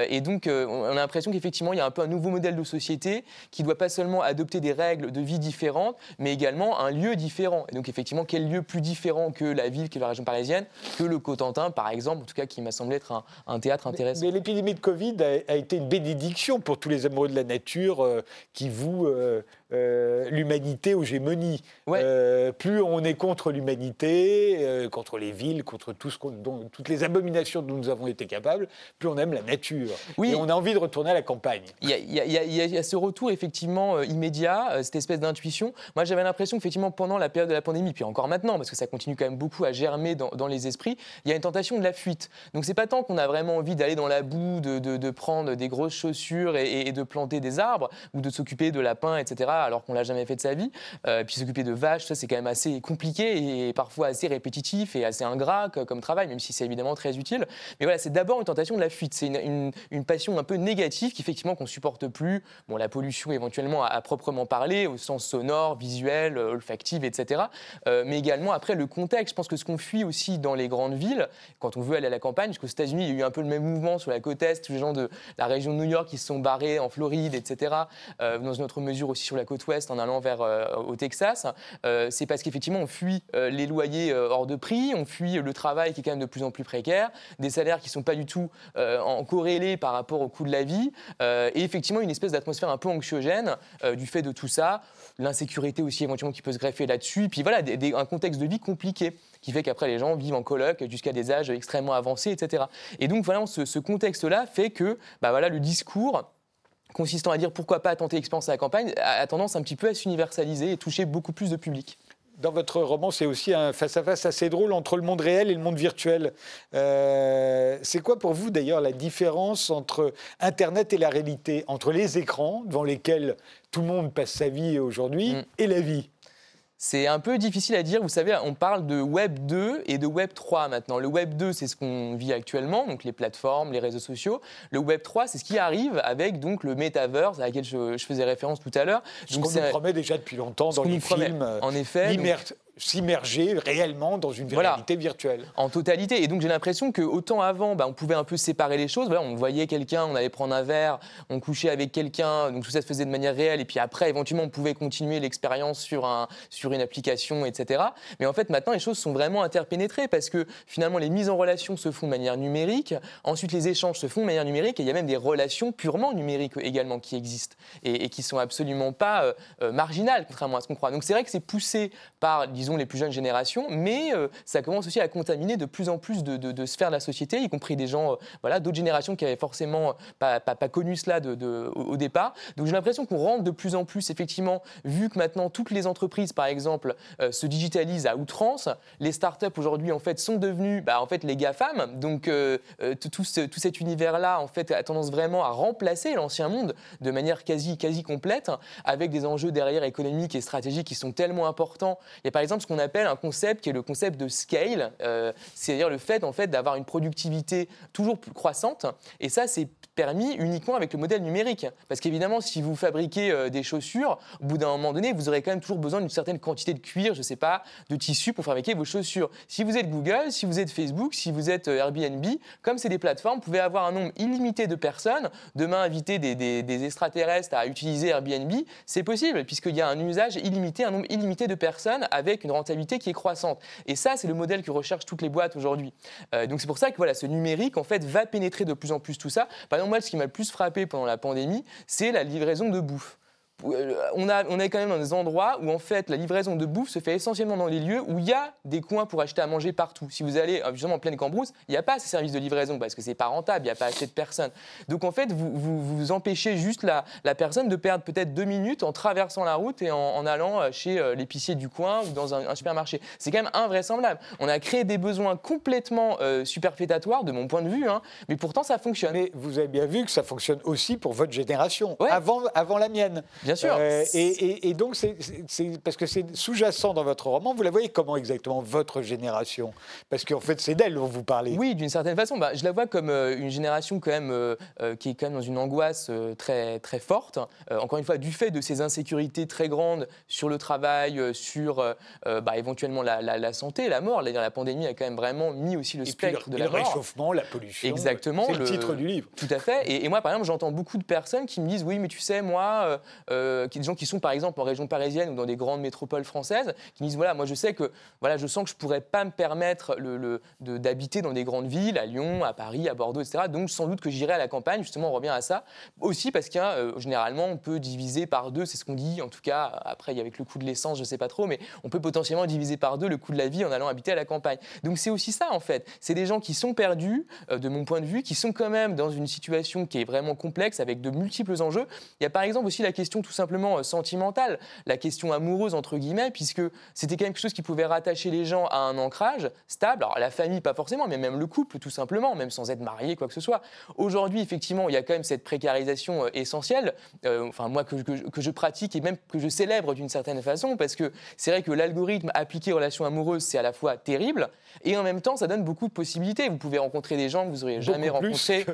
Et donc, on a l'impression qu'effectivement, il y a un peu un nouveau modèle de société qui ne doit pas seulement adopter des règles de vie différentes, mais également un lieu différent. Et donc, effectivement, quel lieu plus différent que la ville, que la région parisienne, que le Cotentin, par exemple, en tout cas, qui m'a semblé être un théâtre intéressant. Mais l'épidémie de Covid a été une bénédiction pour tous les amoureux de la nature qui vouent l'humanité aux gémonies. Ouais. Plus on est contre l'humanité, contre les villes, contre tout ce toutes les abominations dont nous avons été capables, plus on aime la nature. Oui. Et on a envie de retourner à la campagne. Il y a ce retour effectivement immédiat, cette espèce d'intuition. Moi, j'avais l'impression qu'effectivement, pendant la période de la pandémie, puis encore maintenant, parce que ça continue quand même beaucoup à germer dans les esprits, il y a une tentation de la fuite. Donc, c'est pas tant qu'on a vraiment envie d'aller dans la boue, de prendre des grosses chaussures et de planter des arbres, ou de s'occuper de lapins, etc., alors qu'on l'a jamais fait de sa vie. Et puis s'occuper de vaches, ça, c'est quand même assez compliqué et parfois assez répétitif et assez ingrat comme travail, même si c'est évidemment très utile. Mais voilà, c'est d'abord une tentation de la fuite. C'est une passion un peu négative qui, effectivement, qu'on supporte plus. Bon, la pollution, éventuellement, à proprement parler, au sens sonore, visuel, olfactif, etc. Mais également, après, le contexte. Je pense que ce qu'on fuit aussi dans les grandes villes, quand on veut aller à la campagne, parce qu'aux États-Unis, il y a eu un peu le même mouvement sur la côte Est, tous les gens de la région de New York qui se sont barrés en Floride, etc., dans une autre mesure aussi sur la côte Ouest, en allant vers au Texas. C'est parce qu'effectivement, on fuit les loyers hors de prix, on fuit le travail qui est quand même de plus en plus précaire, des salaires qui ne sont pas du tout en corrélés par rapport au coût de la vie, et effectivement, une espèce d'atmosphère un peu anxiogène du fait de tout ça, l'insécurité aussi éventuellement qui peut se greffer là-dessus, et puis voilà, un contexte de vie compliqué, qui fait qu'après les gens vivent en coloc jusqu'à des âges extrêmement avancés, etc. Et donc voilà, ce contexte-là fait que voilà, le discours consistant à dire pourquoi pas tenter l'expérience à la campagne a tendance un petit peu à s'universaliser et toucher beaucoup plus de public. Dans votre roman, c'est aussi un face-à-face assez drôle entre le monde réel et le monde virtuel. C'est quoi pour vous d'ailleurs la différence entre Internet et la réalité, entre les écrans devant lesquels tout le monde passe sa vie aujourd'hui et la vie ? C'est un peu difficile à dire. Vous savez, on parle de Web 2 et de Web 3 maintenant. Le Web 2, c'est ce qu'on vit actuellement, donc les plateformes, les réseaux sociaux. Le Web 3, c'est ce qui arrive avec donc, le Metaverse, à laquelle je faisais référence tout à l'heure. Donc, ce qu'on nous promet déjà depuis longtemps dans les films. En effet. S'immerger réellement dans une réalité virtuelle. En totalité. Et donc j'ai l'impression qu'autant avant, on pouvait un peu séparer les choses. Voilà, on voyait quelqu'un, on allait prendre un verre, on couchait avec quelqu'un, donc tout ça se faisait de manière réelle. Et puis après, éventuellement, on pouvait continuer l'expérience sur une application, etc. Mais en fait, maintenant, les choses sont vraiment interpénétrées parce que finalement, les mises en relation se font de manière numérique. Ensuite, les échanges se font de manière numérique. Et il y a même des relations purement numériques également qui existent et qui ne sont absolument pas marginales, contrairement à ce qu'on croit. Donc c'est vrai que c'est poussé par, disons, les plus jeunes générations, mais ça commence aussi à contaminer de plus en plus de sphères de la société, y compris des gens d'autres générations qui n'avaient forcément pas connu cela au départ. Donc j'ai l'impression qu'on rentre de plus en plus, effectivement, vu que maintenant toutes les entreprises, par exemple, se digitalisent à outrance. Les startups aujourd'hui, en fait, sont devenues les GAFAM. Donc tout cet univers-là, en fait, a tendance vraiment à remplacer l'ancien monde de manière quasi complète, avec des enjeux derrière économiques et stratégiques qui sont tellement importants. Il y a par exemple ce qu'on appelle un concept qui est le concept de scale, c'est-à-dire le fait, en fait d'avoir une productivité toujours plus croissante. Et ça, c'est permis uniquement avec le modèle numérique. Parce qu'évidemment, si vous fabriquez des chaussures, au bout d'un moment donné, vous aurez quand même toujours besoin d'une certaine quantité de cuir, je ne sais pas, de tissu pour fabriquer vos chaussures. Si vous êtes Google, si vous êtes Facebook, si vous êtes Airbnb, comme c'est des plateformes, vous pouvez avoir un nombre illimité de personnes. Demain, inviter des extraterrestres à utiliser Airbnb, c'est possible, puisqu'il y a un usage illimité, un nombre illimité de personnes avec une rentabilité qui est croissante. Et ça, c'est le modèle que recherchent toutes les boîtes aujourd'hui. Donc c'est pour ça que ce numérique, en fait, va pénétrer de plus en plus tout ça. Par exemple, moi, ce qui m'a le plus frappé pendant la pandémie, c'est la livraison de bouffe. On est quand même dans des endroits où en fait la livraison de bouffe se fait essentiellement dans les lieux où il y a des coins pour acheter à manger partout. Si vous allez justement en pleine cambrousse, il n'y a pas ces services de livraison parce que c'est pas rentable, il n'y a pas assez de personnes. Donc en fait, vous empêchez juste la personne de perdre peut-être 2 minutes en traversant la route et en allant chez l'épicier du coin ou dans un supermarché. C'est quand même invraisemblable. On a créé des besoins complètement superfétatoires de mon point de vue, mais pourtant ça fonctionne. Mais vous avez bien vu que ça fonctionne aussi pour votre génération, avant la mienne. Bien sûr. Et donc, c'est parce que c'est sous-jacent dans votre roman. Vous la voyez comment exactement, votre génération ? Parce qu'en fait, c'est d'elle dont vous parlez. Oui, d'une certaine façon. Je la vois comme une génération quand même qui est quand même dans une angoisse très, très forte. Encore une fois, du fait de ces insécurités très grandes sur le travail, sur éventuellement la santé, la mort. La pandémie a quand même vraiment mis aussi le spectre de la mort. Et le réchauffement, la pollution. Exactement. C'est le titre du livre. Tout à fait. Et moi, par exemple, j'entends beaucoup de personnes qui me disent « Oui, mais tu sais, moi... des gens qui sont par exemple en région parisienne ou dans des grandes métropoles françaises, qui disent voilà, moi je sais que voilà, je sens que je pourrais pas me permettre d'habiter dans des grandes villes, à Lyon, à Paris, à Bordeaux, etc. Donc sans doute que j'irai à la campagne. Justement, on revient à ça aussi parce qu'il y a généralement on peut diviser par deux, c'est ce qu'on dit en tout cas. Après, avec le coût de l'essence, je sais pas trop, mais on peut potentiellement diviser par deux le coût de la vie en allant habiter à la campagne. Donc c'est aussi ça en fait. C'est des gens qui sont perdus, de mon point de vue, qui sont quand même dans une situation qui est vraiment complexe avec de multiples enjeux. Il y a par exemple aussi la question tout simplement sentimentale, la question amoureuse entre guillemets, puisque c'était quand même quelque chose qui pouvait rattacher les gens à un ancrage stable. Alors la famille pas forcément, mais même le couple tout simplement, même sans être marié, quoi que ce soit. Aujourd'hui effectivement il y a quand même cette précarisation essentielle, enfin moi que je pratique et même que je célèbre d'une certaine façon, parce que c'est vrai que l'algorithme appliqué aux relations amoureuses c'est à la fois terrible et en même temps ça donne beaucoup de possibilités. Vous pouvez rencontrer des gens que vous n'auriez jamais rencontrés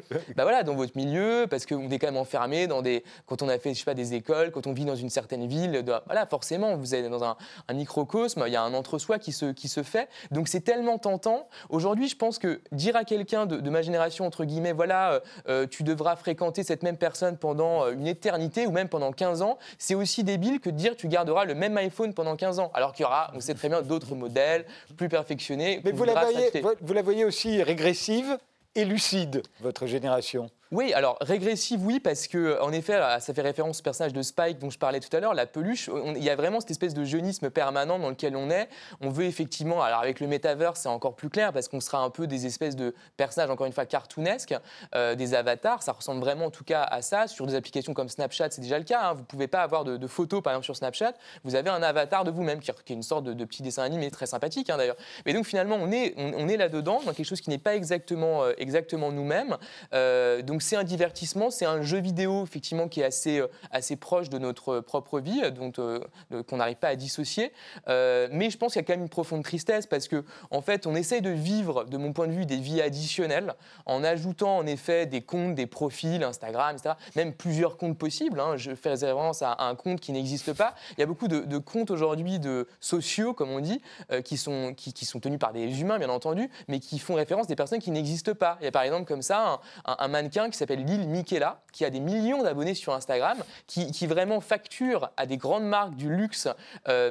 dans votre milieu, parce qu'on est quand même enfermé dans des, quand on a fait des écoles, quand on vit dans une certaine ville, forcément vous êtes dans un microcosme, il y a un entre-soi qui se fait, donc c'est tellement tentant. Aujourd'hui je pense que dire à quelqu'un de ma génération entre guillemets voilà tu devras fréquenter cette même personne pendant une éternité ou même pendant 15 ans, c'est aussi débile que de dire tu garderas le même iPhone pendant 15 ans, alors qu'il y aura, on sait très bien, d'autres modèles plus perfectionnés. Mais vous la voyez aussi régressive et lucide, votre génération. Oui, alors régressive, oui, parce que en effet, ça fait référence au personnage de Spike dont je parlais tout à l'heure, la peluche. Il y a vraiment cette espèce de jeunisme permanent dans lequel on est. On veut effectivement, alors avec le métaverse, c'est encore plus clair parce qu'on sera un peu des espèces de personnages, encore une fois, cartoonesques, des avatars. Ça ressemble vraiment en tout cas à ça. Sur des applications comme Snapchat, c'est déjà le cas. Vous ne pouvez pas avoir de photos, par exemple, sur Snapchat. Vous avez un avatar de vous-même qui est une sorte de petit dessin animé très sympathique d'ailleurs. Mais donc finalement, on est là-dedans, dans quelque chose qui n'est pas exactement nous-mêmes. Donc c'est un divertissement, c'est un jeu vidéo effectivement qui est assez proche de notre propre vie, donc qu'on n'arrive pas à dissocier. Mais je pense qu'il y a quand même une profonde tristesse parce que en fait on essaye de vivre, de mon point de vue, des vies additionnelles en ajoutant en effet des comptes, des profils Instagram, etc. Même plusieurs comptes possibles. Je fais référence à un compte qui n'existe pas. Il y a beaucoup de comptes aujourd'hui de sociaux, comme on dit, qui sont tenus par des humains bien entendu, mais qui font référence à des personnes qui n'existent pas. Il y a par exemple comme ça un mannequin qui s'appelle Lil Miquela, qui a des millions d'abonnés sur Instagram, qui vraiment facture à des grandes marques du luxe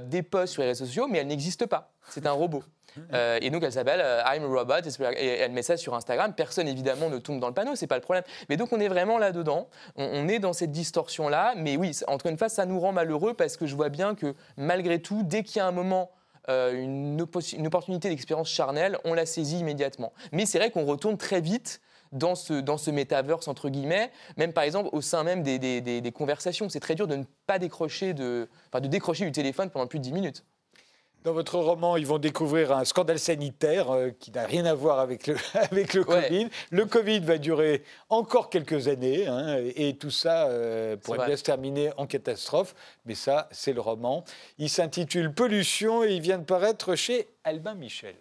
des posts sur les réseaux sociaux, mais elle n'existe pas. C'est un robot. Et donc elle s'appelle I'm a Robot et elle met ça sur Instagram. Personne évidemment ne tombe dans le panneau, c'est pas le problème. Mais donc on est vraiment là-dedans, on est dans cette distorsion-là. Mais oui, entre une fois, ça nous rend malheureux parce que je vois bien que malgré tout, dès qu'il y a un moment... une opportunité d'expérience charnelle, on la saisit immédiatement. Mais c'est vrai qu'on retourne très vite dans ce métaverse, entre guillemets, même par exemple au sein même des conversations. C'est très dur de ne pas décrocher du téléphone pendant plus de 10 minutes. Dans votre roman, ils vont découvrir un scandale sanitaire qui n'a rien à voir avec le Covid. Le Covid va durer encore quelques années et tout ça pourrait bien se terminer en catastrophe. Mais ça, c'est le roman. Il s'intitule « Pollution » et il vient de paraître chez Albin Michel.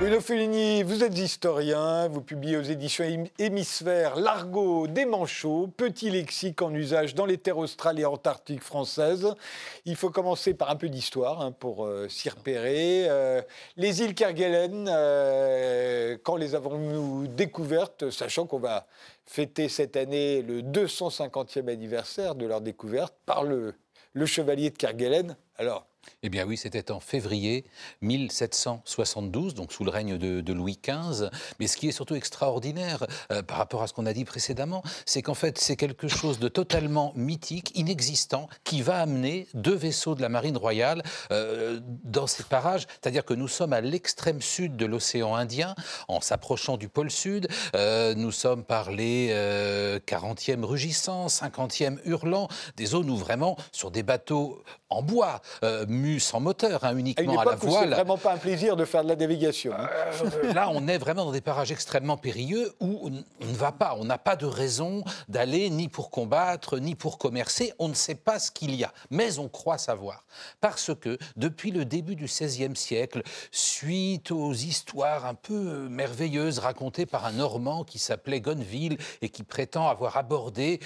Bruno Foligny, vous êtes historien, vous publiez aux éditions Hémisphère L'Argot des Manchots, petit lexique en usage dans les terres australes et antarctiques françaises. Il faut commencer par un peu d'histoire pour s'y repérer. Les îles Kerguelen, quand les avons-nous découvertes, sachant qu'on va fêter cette année le 250e anniversaire de leur découverte par le chevalier de Kerguelen. Alors, eh bien oui, c'était en février 1772, donc sous le règne de Louis XV. Mais ce qui est surtout extraordinaire par rapport à ce qu'on a dit précédemment, c'est qu'en fait, c'est quelque chose de totalement mythique, inexistant, qui va amener deux vaisseaux de la marine royale dans ces parages. C'est-à-dire que nous sommes à l'extrême sud de l'océan Indien, en s'approchant du pôle sud. Nous sommes par les 40e rugissants, 50e hurlants, des zones où vraiment, sur des bateaux en bois, mue sans moteur, uniquement à la voile. À une époque où c'est vraiment pas un plaisir de faire de la navigation. Là, on est vraiment dans des parages extrêmement périlleux où on ne va pas, on n'a pas de raison d'aller ni pour combattre, ni pour commercer. On ne sait pas ce qu'il y a, mais on croit savoir. Parce que depuis le début du XVIe siècle, suite aux histoires un peu merveilleuses racontées par un Normand qui s'appelait Gonneville et qui prétend avoir abordé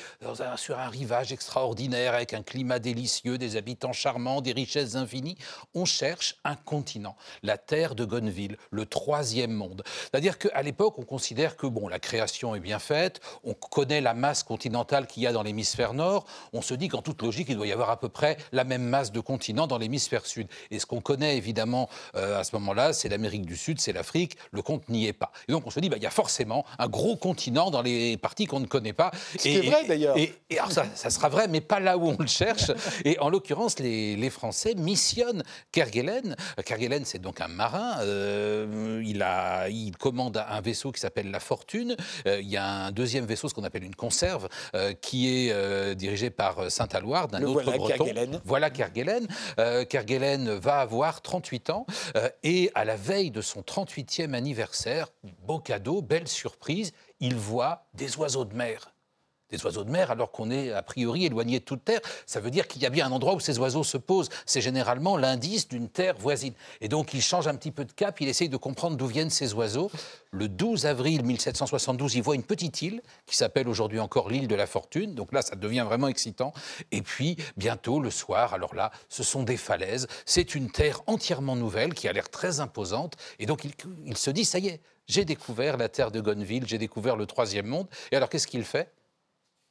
sur un rivage extraordinaire avec un climat délicieux, des habitants charmants, des richesses infinies, on cherche un continent, la terre de Gonneville, le troisième monde. C'est-à-dire qu'à l'époque, on considère que bon, la création est bien faite, on connaît la masse continentale qu'il y a dans l'hémisphère nord, on se dit qu'en toute logique, il doit y avoir à peu près la même masse de continents dans l'hémisphère sud. Et ce qu'on connaît évidemment à ce moment-là, c'est l'Amérique du Sud, c'est l'Afrique, le compte n'y est pas. Et donc on se dit, bah, y a forcément un gros continent dans les parties qu'on ne connaît pas. C'est vrai d'ailleurs. Et alors ça sera vrai, mais pas là où on le cherche. Et en l'occurrence, les Français missionnent Kerguelen. Kerguelen, c'est donc un marin. Il commande un vaisseau qui s'appelle La Fortune. Il y a un deuxième vaisseau, ce qu'on appelle une conserve, qui est dirigé par Saint-Allouard, d'un autre Breton. Kerguelen. Voilà Kerguelen. Kerguelen va avoir 38 ans. Et à la veille de son 38e anniversaire, beau cadeau, belle surprise, il voit des oiseaux de mer. Des oiseaux de mer, alors qu'on est a priori éloigné de toute terre, ça veut dire qu'il y a bien un endroit où ces oiseaux se posent. C'est généralement l'indice d'une terre voisine. Et donc il change un petit peu de cap, il essaye de comprendre d'où viennent ces oiseaux. Le 12 avril 1772, il voit une petite île qui s'appelle aujourd'hui encore l'île de la Fortune. Donc là, ça devient vraiment excitant. Et puis, bientôt, le soir, alors là, ce sont des falaises. C'est une terre entièrement nouvelle qui a l'air très imposante. Et donc il se dit, ça y est, j'ai découvert la terre de Gonneville, j'ai découvert le troisième monde. Et alors qu'est-ce qu'il fait ?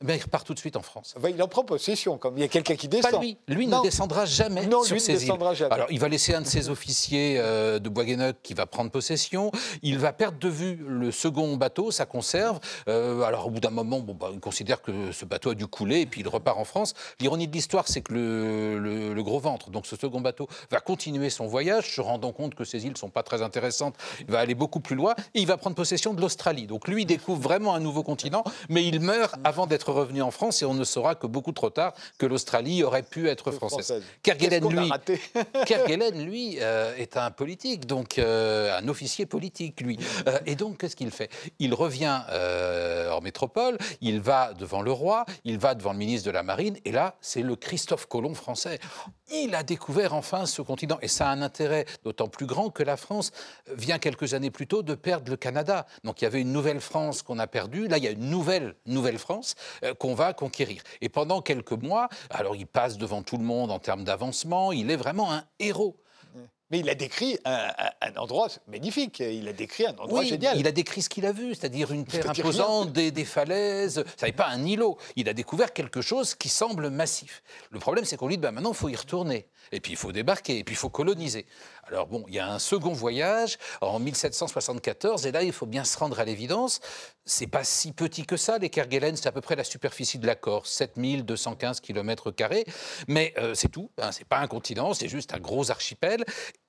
Ben, il repart tout de suite en France. Ben, il en prend possession, comme il y a quelqu'un qui descend. Pas lui. Lui ne descendra jamais sur ces îles. Jamais. Alors, il va laisser un de ses officiers de Boisguenoc qui va prendre possession. Il va perdre de vue le second bateau, sa conserve. Alors, au bout d'un moment, il considère que ce bateau a dû couler et puis il repart en France. L'ironie de l'histoire, c'est que le gros ventre, donc ce second bateau, va continuer son voyage, se rendant compte que ces îles ne sont pas très intéressantes. Il va aller beaucoup plus loin et il va prendre possession de l'Australie. Donc, lui découvre vraiment un nouveau continent, mais il meurt avant d'être revenu en France et on ne saura que beaucoup trop tard que l'Australie aurait pu être française. Kerguelen, lui, est un politique, donc un officier politique, lui. Et donc, qu'est-ce qu'il fait ? Il revient en métropole, il va devant le roi, il va devant le ministre de la Marine, et là, c'est le Christophe Colomb français. Il a découvert enfin ce continent, et ça a un intérêt d'autant plus grand que la France vient quelques années plus tôt de perdre le Canada. Donc, il y avait une nouvelle France qu'on a perdue, là, il y a une nouvelle France qu'on va conquérir. Et pendant quelques mois, alors il passe devant tout le monde en termes d'avancement, il est vraiment un héros. Mais il a décrit un endroit magnifique, il a décrit un endroit génial. Il a décrit ce qu'il a vu, c'est-à-dire une terre imposante, des falaises, ça n'est pas un îlot. Il a découvert quelque chose qui semble massif. Le problème, c'est qu'on lui dit, maintenant, il faut y retourner, et puis il faut débarquer, et puis il faut coloniser. Alors bon, il y a un second voyage en 1774, et là, il faut bien se rendre à l'évidence, c'est pas si petit que ça, les Kerguelen, c'est à peu près la superficie de la Corse, 7215 km², mais c'est tout, c'est pas un continent, c'est juste un gros archipel.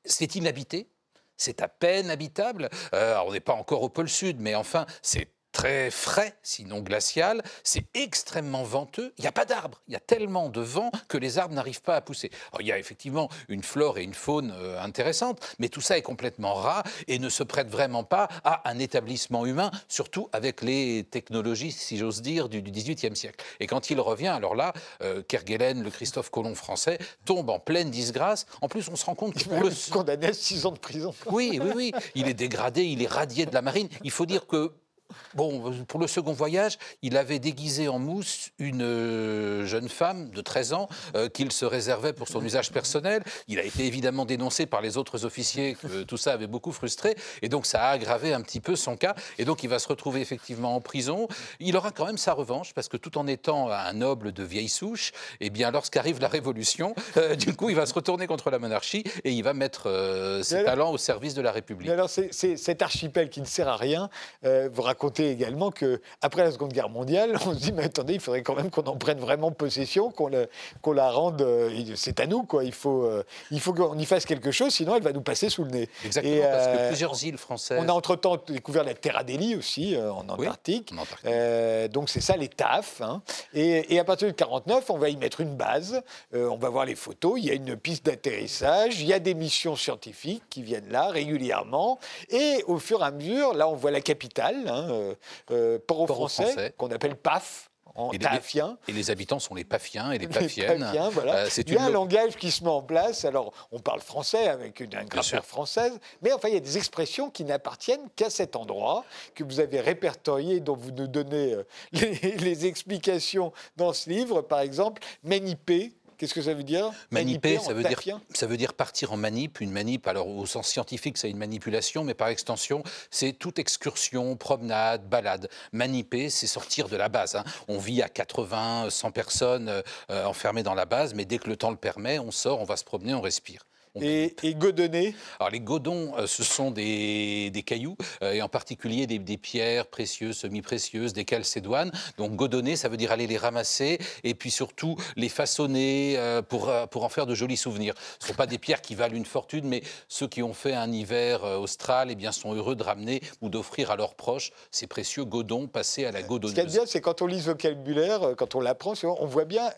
C'est inhabité, c'est à peine habitable, on n'est pas encore au pôle sud, mais enfin, c'est très frais, sinon glacial, c'est extrêmement venteux, il n'y a pas d'arbres, il y a tellement de vent que les arbres n'arrivent pas à pousser. Alors, il y a effectivement une flore et une faune intéressantes, mais tout ça est complètement ras et ne se prête vraiment pas à un établissement humain, surtout avec les technologies, si j'ose dire, du XVIIIe siècle. Et quand il revient, alors là, Kerguelen, le Christophe Colomb français, tombe en pleine disgrâce. En plus, on se rend compte que pour le... condamné à 6 ans de prison. Oui, il est dégradé, il est radié de la marine. Il faut dire que pour le second voyage, il avait déguisé en mousse une jeune femme de 13 ans qu'il se réservait pour son usage personnel. Il a été évidemment dénoncé par les autres officiers que tout ça avait beaucoup frustré. Et donc, ça a aggravé un petit peu son cas. Et donc, il va se retrouver effectivement en prison. Il aura quand même sa revanche parce que tout en étant un noble de vieille souche, eh bien, lorsqu'arrive la Révolution, du coup, il va se retourner contre la monarchie et il va mettre ses talents au service de la République. Alors, c'est cet archipel qui ne sert à rien. Vous racontez racontait également qu'après la Seconde Guerre mondiale, on se dit, mais attendez, il faudrait quand même qu'on en prenne vraiment possession, qu'on la rende, c'est à nous, quoi. Il faut qu'on y fasse quelque chose, sinon elle va nous passer sous le nez. Exactement, parce que plusieurs îles françaises... On a entre-temps découvert la Terra Deli aussi, en Antarctique. Oui, en Antarctique. Donc c'est ça, les TAF. Hein. Et à partir de 1949, on va y mettre une base, on va voir les photos, il y a une piste d'atterrissage, il y a des missions scientifiques qui viennent là régulièrement, et au fur et à mesure, là on voit la capitale, Port-au-Français, qu'on appelle PAF. Et les habitants sont les pafiens et les pafiennes. Voilà. Il y a un langage qui se met en place. Alors, on parle français avec une grammaire française, mais enfin, il y a des expressions qui n'appartiennent qu'à cet endroit, que vous avez répertoriées, dont vous nous donnez les explications dans ce livre. Par exemple, maniper. Qu'est-ce que ça veut dire ? Maniper, ça veut dire partir en manip. Une manip, alors au sens scientifique, c'est une manipulation, mais par extension, c'est toute excursion, promenade, balade. Maniper, c'est sortir de la base. Hein. On vit à 80, 100 personnes enfermées dans la base, mais dès que le temps le permet, on sort, on va se promener, on respire. Et godonner ? Alors les godons, ce sont des cailloux, et en particulier des pierres précieuses, semi-précieuses, des calcédoines. Donc godonner, ça veut dire aller les ramasser, et puis surtout les façonner pour en faire de jolis souvenirs. Ce ne sont pas des pierres qui valent une fortune, mais ceux qui ont fait un hiver austral eh bien, sont heureux de ramener ou d'offrir à leurs proches ces précieux godons passés à la godonneuse. Ce qu'il y a de bien, c'est quand on lit ce vocabulaire, quand on l'apprend, on voit bien...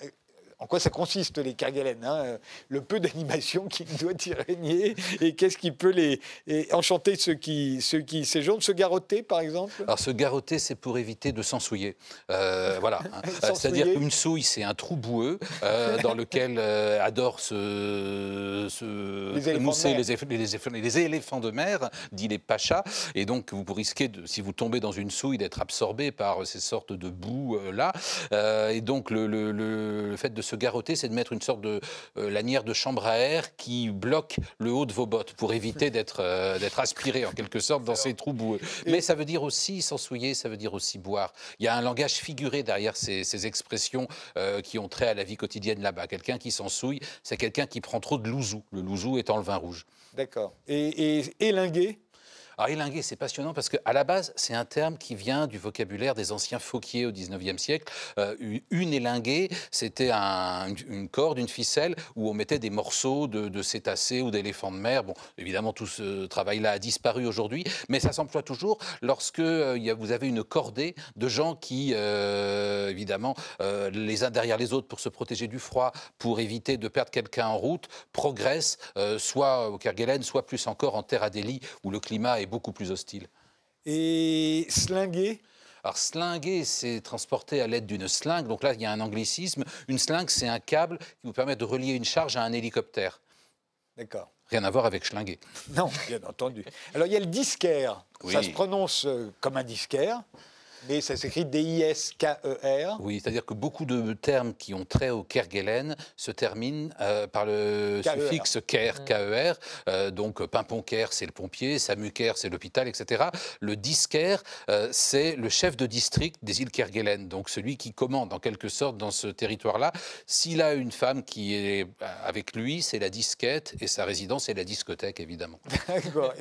En quoi ça consiste, les Kerguelen, hein, le peu d'animation qui doit y régner, et qu'est-ce qui peut enchanter ceux qui séjournent, se garrotter, par exemple ? Alors, se garrotter, c'est pour éviter de s'ensouiller. Voilà. Hein. C'est-à-dire qu'une souille, c'est un trou boueux dans lequel adorent se mousser les éléphants de mer, dit les pachas. Et donc, vous risquez, si vous tombez dans une souille, d'être absorbé par ces sortes de boues-là. Et donc, le fait de se garrotter, c'est de mettre une sorte de lanière de chambre à air qui bloque le haut de vos bottes pour éviter d'être aspiré en quelque sorte dans ces trous boueux. Mais ça veut dire aussi s'ensouiller, ça veut dire aussi boire. Il y a un langage figuré derrière ces expressions qui ont trait à la vie quotidienne là-bas. Quelqu'un qui s'ensouille, c'est quelqu'un qui prend trop de louzou. Le louzou étant le vin rouge. D'accord. Et élinguer ? Alors, élinguer, c'est passionnant parce qu'à la base, c'est un terme qui vient du vocabulaire des anciens fauquiers au XIXe siècle. Une élinguée, c'était une corde, une ficelle, où on mettait des morceaux de cétacés ou d'éléphants de mer. Bon, évidemment, tout ce travail-là a disparu aujourd'hui, mais ça s'emploie toujours lorsque vous avez une cordée de gens qui, évidemment, les uns derrière les autres pour se protéger du froid, pour éviter de perdre quelqu'un en route, progressent, soit au Kerguelen, soit plus encore en Terra Deli, où le climat est beaucoup plus hostile. Et slinguer ? Alors, slinguer, c'est transporter à l'aide d'une slingue. Donc là, il y a un anglicisme. Une slingue, c'est un câble qui vous permet de relier une charge à un hélicoptère. D'accord. Rien à voir avec schlinguer. Non, bien entendu. Alors, il y a le disquaire. Oui. Ça se prononce comme un disquaire. Mais ça s'écrit D-I-S-K-E-R. Oui, c'est-à-dire que beaucoup de termes qui ont trait au Kerguelen se terminent par le suffixe ker, K-E-R. Donc, Pimponker, c'est le pompier, Samuker, c'est l'hôpital, etc. Le disquaire, c'est le chef de district des îles Kerguelen, donc celui qui commande en quelque sorte dans ce territoire-là. S'il a une femme qui est avec lui, c'est la disquette, et sa résidence est la discothèque, évidemment. D'accord.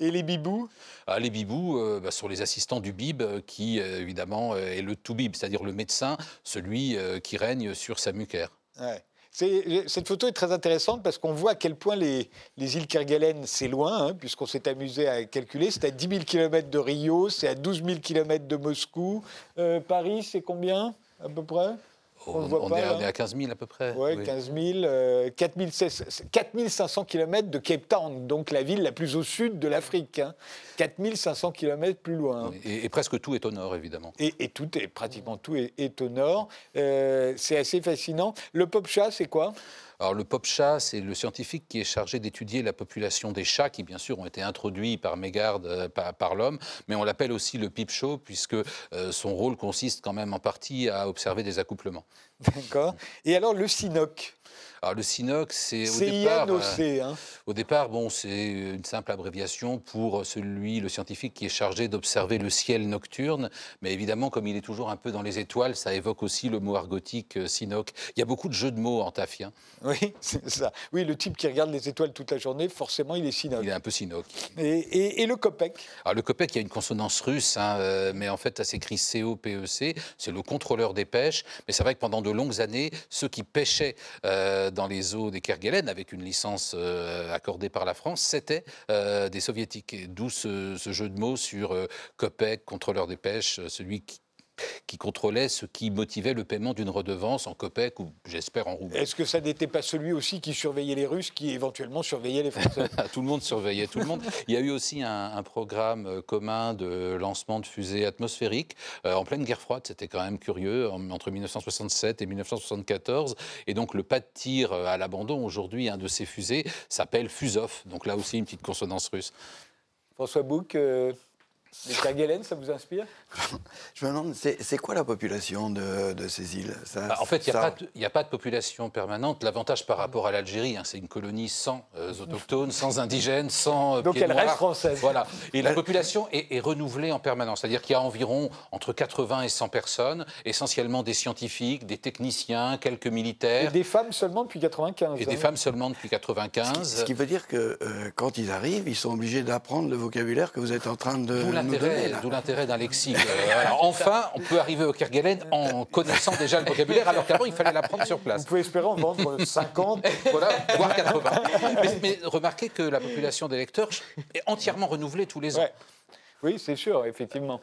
Et les bibous ? Ah, les bibous sont les assistants du bib qui, évidemment, est le toubib, c'est-à-dire le médecin, celui qui règne sur Samuker. Ouais. Cette photo est très intéressante parce qu'on voit à quel point les îles Kerguelen, c'est loin, hein, puisqu'on s'est amusé à calculer. C'est à 10 000 km de Rio, c'est à 12 000 km de Moscou. Paris, c'est combien, à peu près ? On est à 15 000 à peu près. Ouais, oui, 15 000, 4 500 km de Cape Town, donc la ville la plus au sud de l'Afrique. Hein. 4 500 km plus loin. Hein. Et presque tout est au nord, évidemment. Pratiquement tout est au nord. C'est assez fascinant. Le popcha, c'est quoi ? Alors, le popcha, c'est le scientifique qui est chargé d'étudier la population des chats, qui, bien sûr, ont été introduits par mégarde par l'homme, mais on l'appelle aussi le peep-show, puisque son rôle consiste quand même en partie à observer des accouplements. D'accord. Et alors, le sinoc ? Alors, le sinoc, c'est au départ, c'est une simple abréviation pour le scientifique qui est chargé d'observer le ciel nocturne. Mais évidemment, comme il est toujours un peu dans les étoiles, ça évoque aussi le mot argotique sinoc. Il y a beaucoup de jeux de mots en tafien. Oui, c'est ça. Oui, le type qui regarde les étoiles toute la journée, forcément, il est sinoque. Il est un peu sinoque. Et le COPEC? Alors, le COPEC, il y a une consonance russe, mais en fait, ça s'écrit COPEC, c'est le contrôleur des pêches. Mais c'est vrai que pendant de longues années, ceux qui pêchaient dans les eaux des Kerguelen, avec une licence accordée par la France, c'était des Soviétiques. D'où ce jeu de mots sur COPEC, contrôleur des pêches, celui qui contrôlait ce qui motivait le paiement d'une redevance en COPEC ou, j'espère, en rouble. Est-ce que ça n'était pas celui aussi qui surveillait les Russes, qui éventuellement surveillait les Français? Tout le monde surveillait, tout le monde. Il y a eu aussi un programme commun de lancement de fusées atmosphériques en pleine guerre froide, c'était quand même curieux, entre 1967 et 1974. Et donc le pas de tir à l'abandon aujourd'hui, de ces fusées, s'appelle Fusov. Donc là aussi, une petite consonance russe. François Bouc, les Kerguelen, ça vous inspire? Je me demande, c'est quoi la population de ces îles? En fait, il n'y a pas de population permanente. L'avantage par rapport à l'Algérie, c'est une colonie sans autochtones, sans indigènes, sans donc elle noirs. Reste française. Voilà. Et la population est renouvelée en permanence. C'est-à-dire qu'il y a environ entre 80 et 100 personnes, essentiellement des scientifiques, des techniciens, quelques militaires. Et des femmes seulement depuis 1995. Des femmes seulement depuis 1995. Ce qui veut dire que quand ils arrivent, ils sont obligés d'apprendre le vocabulaire que vous êtes en train de... D'où l'intérêt d'un lexique. Enfin, on peut arriver au Kerguelen en connaissant déjà le vocabulaire, alors qu'avant, il fallait l'apprendre sur place. Vous pouvez espérer en vendre 50, voilà, voire 80. Mais remarquez que la population des lecteurs est entièrement renouvelée tous les ans. Ouais. Oui, c'est sûr, effectivement.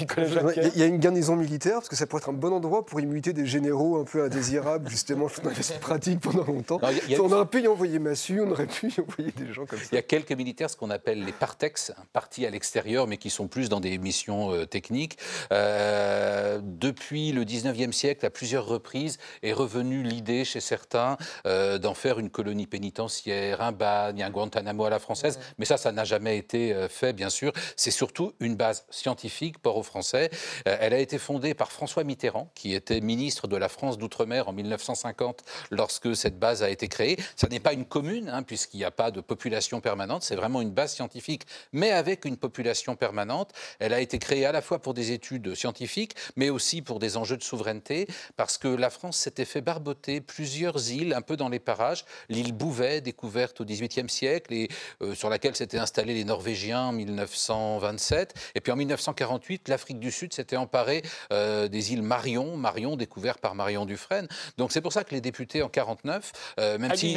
Il y a une garnison militaire, parce que ça pourrait être un bon endroit pour imiter des généraux un peu indésirables, justement, je trouve que c'est pratique pendant longtemps. Non, on aurait pu y envoyer Massu, on aurait pu y envoyer des gens comme ça. Il y a quelques militaires, ce qu'on appelle les partex, partis à l'extérieur, mais qui sont plus dans des missions techniques. Depuis le 19e siècle, à plusieurs reprises, est revenue l'idée chez certains d'en faire une colonie pénitentiaire, un bagne, un Guantanamo à la française, mais ça n'a jamais été fait, bien sûr. C'est surtout une base scientifique, port aux Français. Elle a été fondée par François Mitterrand, qui était ministre de la France d'Outre-mer en 1950, lorsque cette base a été créée. Ça n'est pas une commune, puisqu'il n'y a pas de population permanente, c'est vraiment une base scientifique, mais avec une population permanente. Elle a été créée à la fois pour des études scientifiques, mais aussi pour des enjeux de souveraineté, parce que la France s'était fait barboter plusieurs îles, un peu dans les parages. L'île Bouvet, découverte au XVIIIe siècle, et sur laquelle s'étaient installés les Norvégiens en 1927. Et puis en 1948, l'Afrique du Sud s'était emparée des îles Marion, découvert par Marion Dufresne. Donc c'est pour ça que les députés en 1949, même si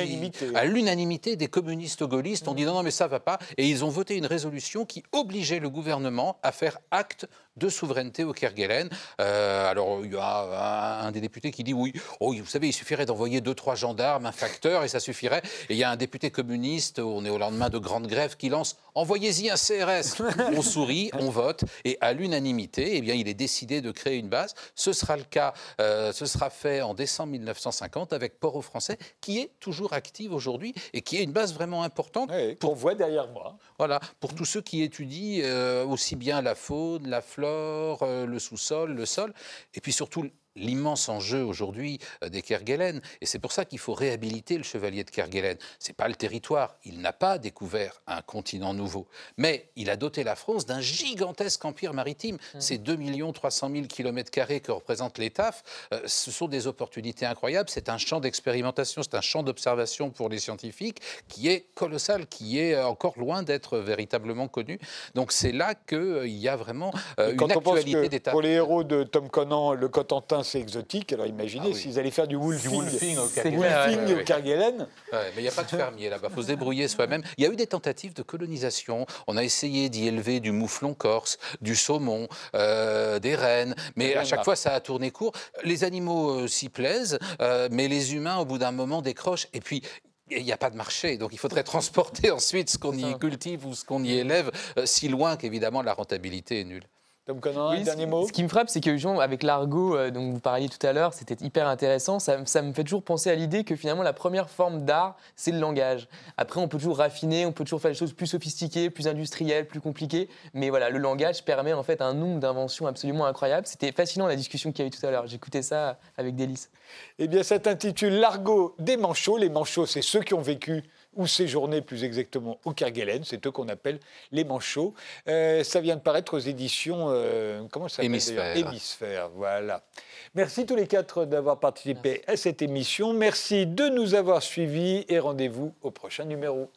à l'unanimité des communistes gaullistes, ont dit non, mais ça ne va pas. Et ils ont voté une résolution qui obligeait le gouvernement à faire acte de souveraineté au Kerguelen. Alors il y a un des députés qui dit oui, vous savez, il suffirait d'envoyer 2-3 gendarmes, un facteur, et ça suffirait. Et il y a un député communiste, on est au lendemain de grande grève, qui lance « Envoyez-y un CRS !» On sourit, on vote, et à l'unanimité, il est décidé de créer une base. Ce sera le cas, ce sera fait en décembre 1950 avec Port aux Français, qui est toujours active aujourd'hui et qui est une base vraiment importante. Oui, qu'on voit derrière moi. Voilà, pour tous ceux qui étudient aussi bien la faune, la flore, le sous-sol, le sol, et puis surtout l'immense enjeu aujourd'hui des Kerguelen. Et c'est pour ça qu'il faut réhabiliter le Chevalier de Kerguelen. Ce n'est pas le territoire. Il n'a pas découvert un continent nouveau. Mais il a doté la France d'un gigantesque empire maritime. Ces 2 300 000 km² que représente l'ETAF, ce sont des opportunités incroyables. C'est un champ d'expérimentation, c'est un champ d'observation pour les scientifiques qui est colossal, qui est encore loin d'être véritablement connu. Donc c'est là qu'il y a vraiment une actualité d'ETAF. Pour les héros de Tom Conan, le Cotentin, c'est exotique, alors imaginez s'ils allaient faire du woolfing au Kerguelen. Mais il n'y a pas de fermier là-bas, il faut se débrouiller soi-même. Il y a eu des tentatives de colonisation, on a essayé d'y élever du mouflon corse, du saumon, des rennes, mais à chaque fois ça a tourné court. Les animaux s'y plaisent, mais les humains au bout d'un moment décrochent, et puis il n'y a pas de marché, donc il faudrait transporter ensuite ce qu'on y cultive ou ce qu'on y élève, si loin qu'évidemment la rentabilité est nulle. Ce qui me frappe, c'est que Jean, avec l'argot dont vous parliez tout à l'heure, c'était hyper intéressant. Ça me fait toujours penser à l'idée que finalement, la première forme d'art, c'est le langage. Après, on peut toujours raffiner, on peut toujours faire des choses plus sophistiquées, plus industrielles, plus compliquées. Mais voilà, le langage permet en fait un nombre d'inventions absolument incroyables. C'était fascinant la discussion qu'il y a eu tout à l'heure. J'écoutais ça avec délice. Eh bien, ça s'intitule « L'argot des manchots ». Les manchots, c'est ceux qui ont vécu ou séjourner plus exactement au Kerguelen. C'est eux qu'on appelle les Manchots. Ça vient de paraître aux éditions comment ça s'appelle, Hémisphère. Voilà. Merci tous les quatre d'avoir participé à cette émission. Merci de nous avoir suivis et rendez-vous au prochain numéro.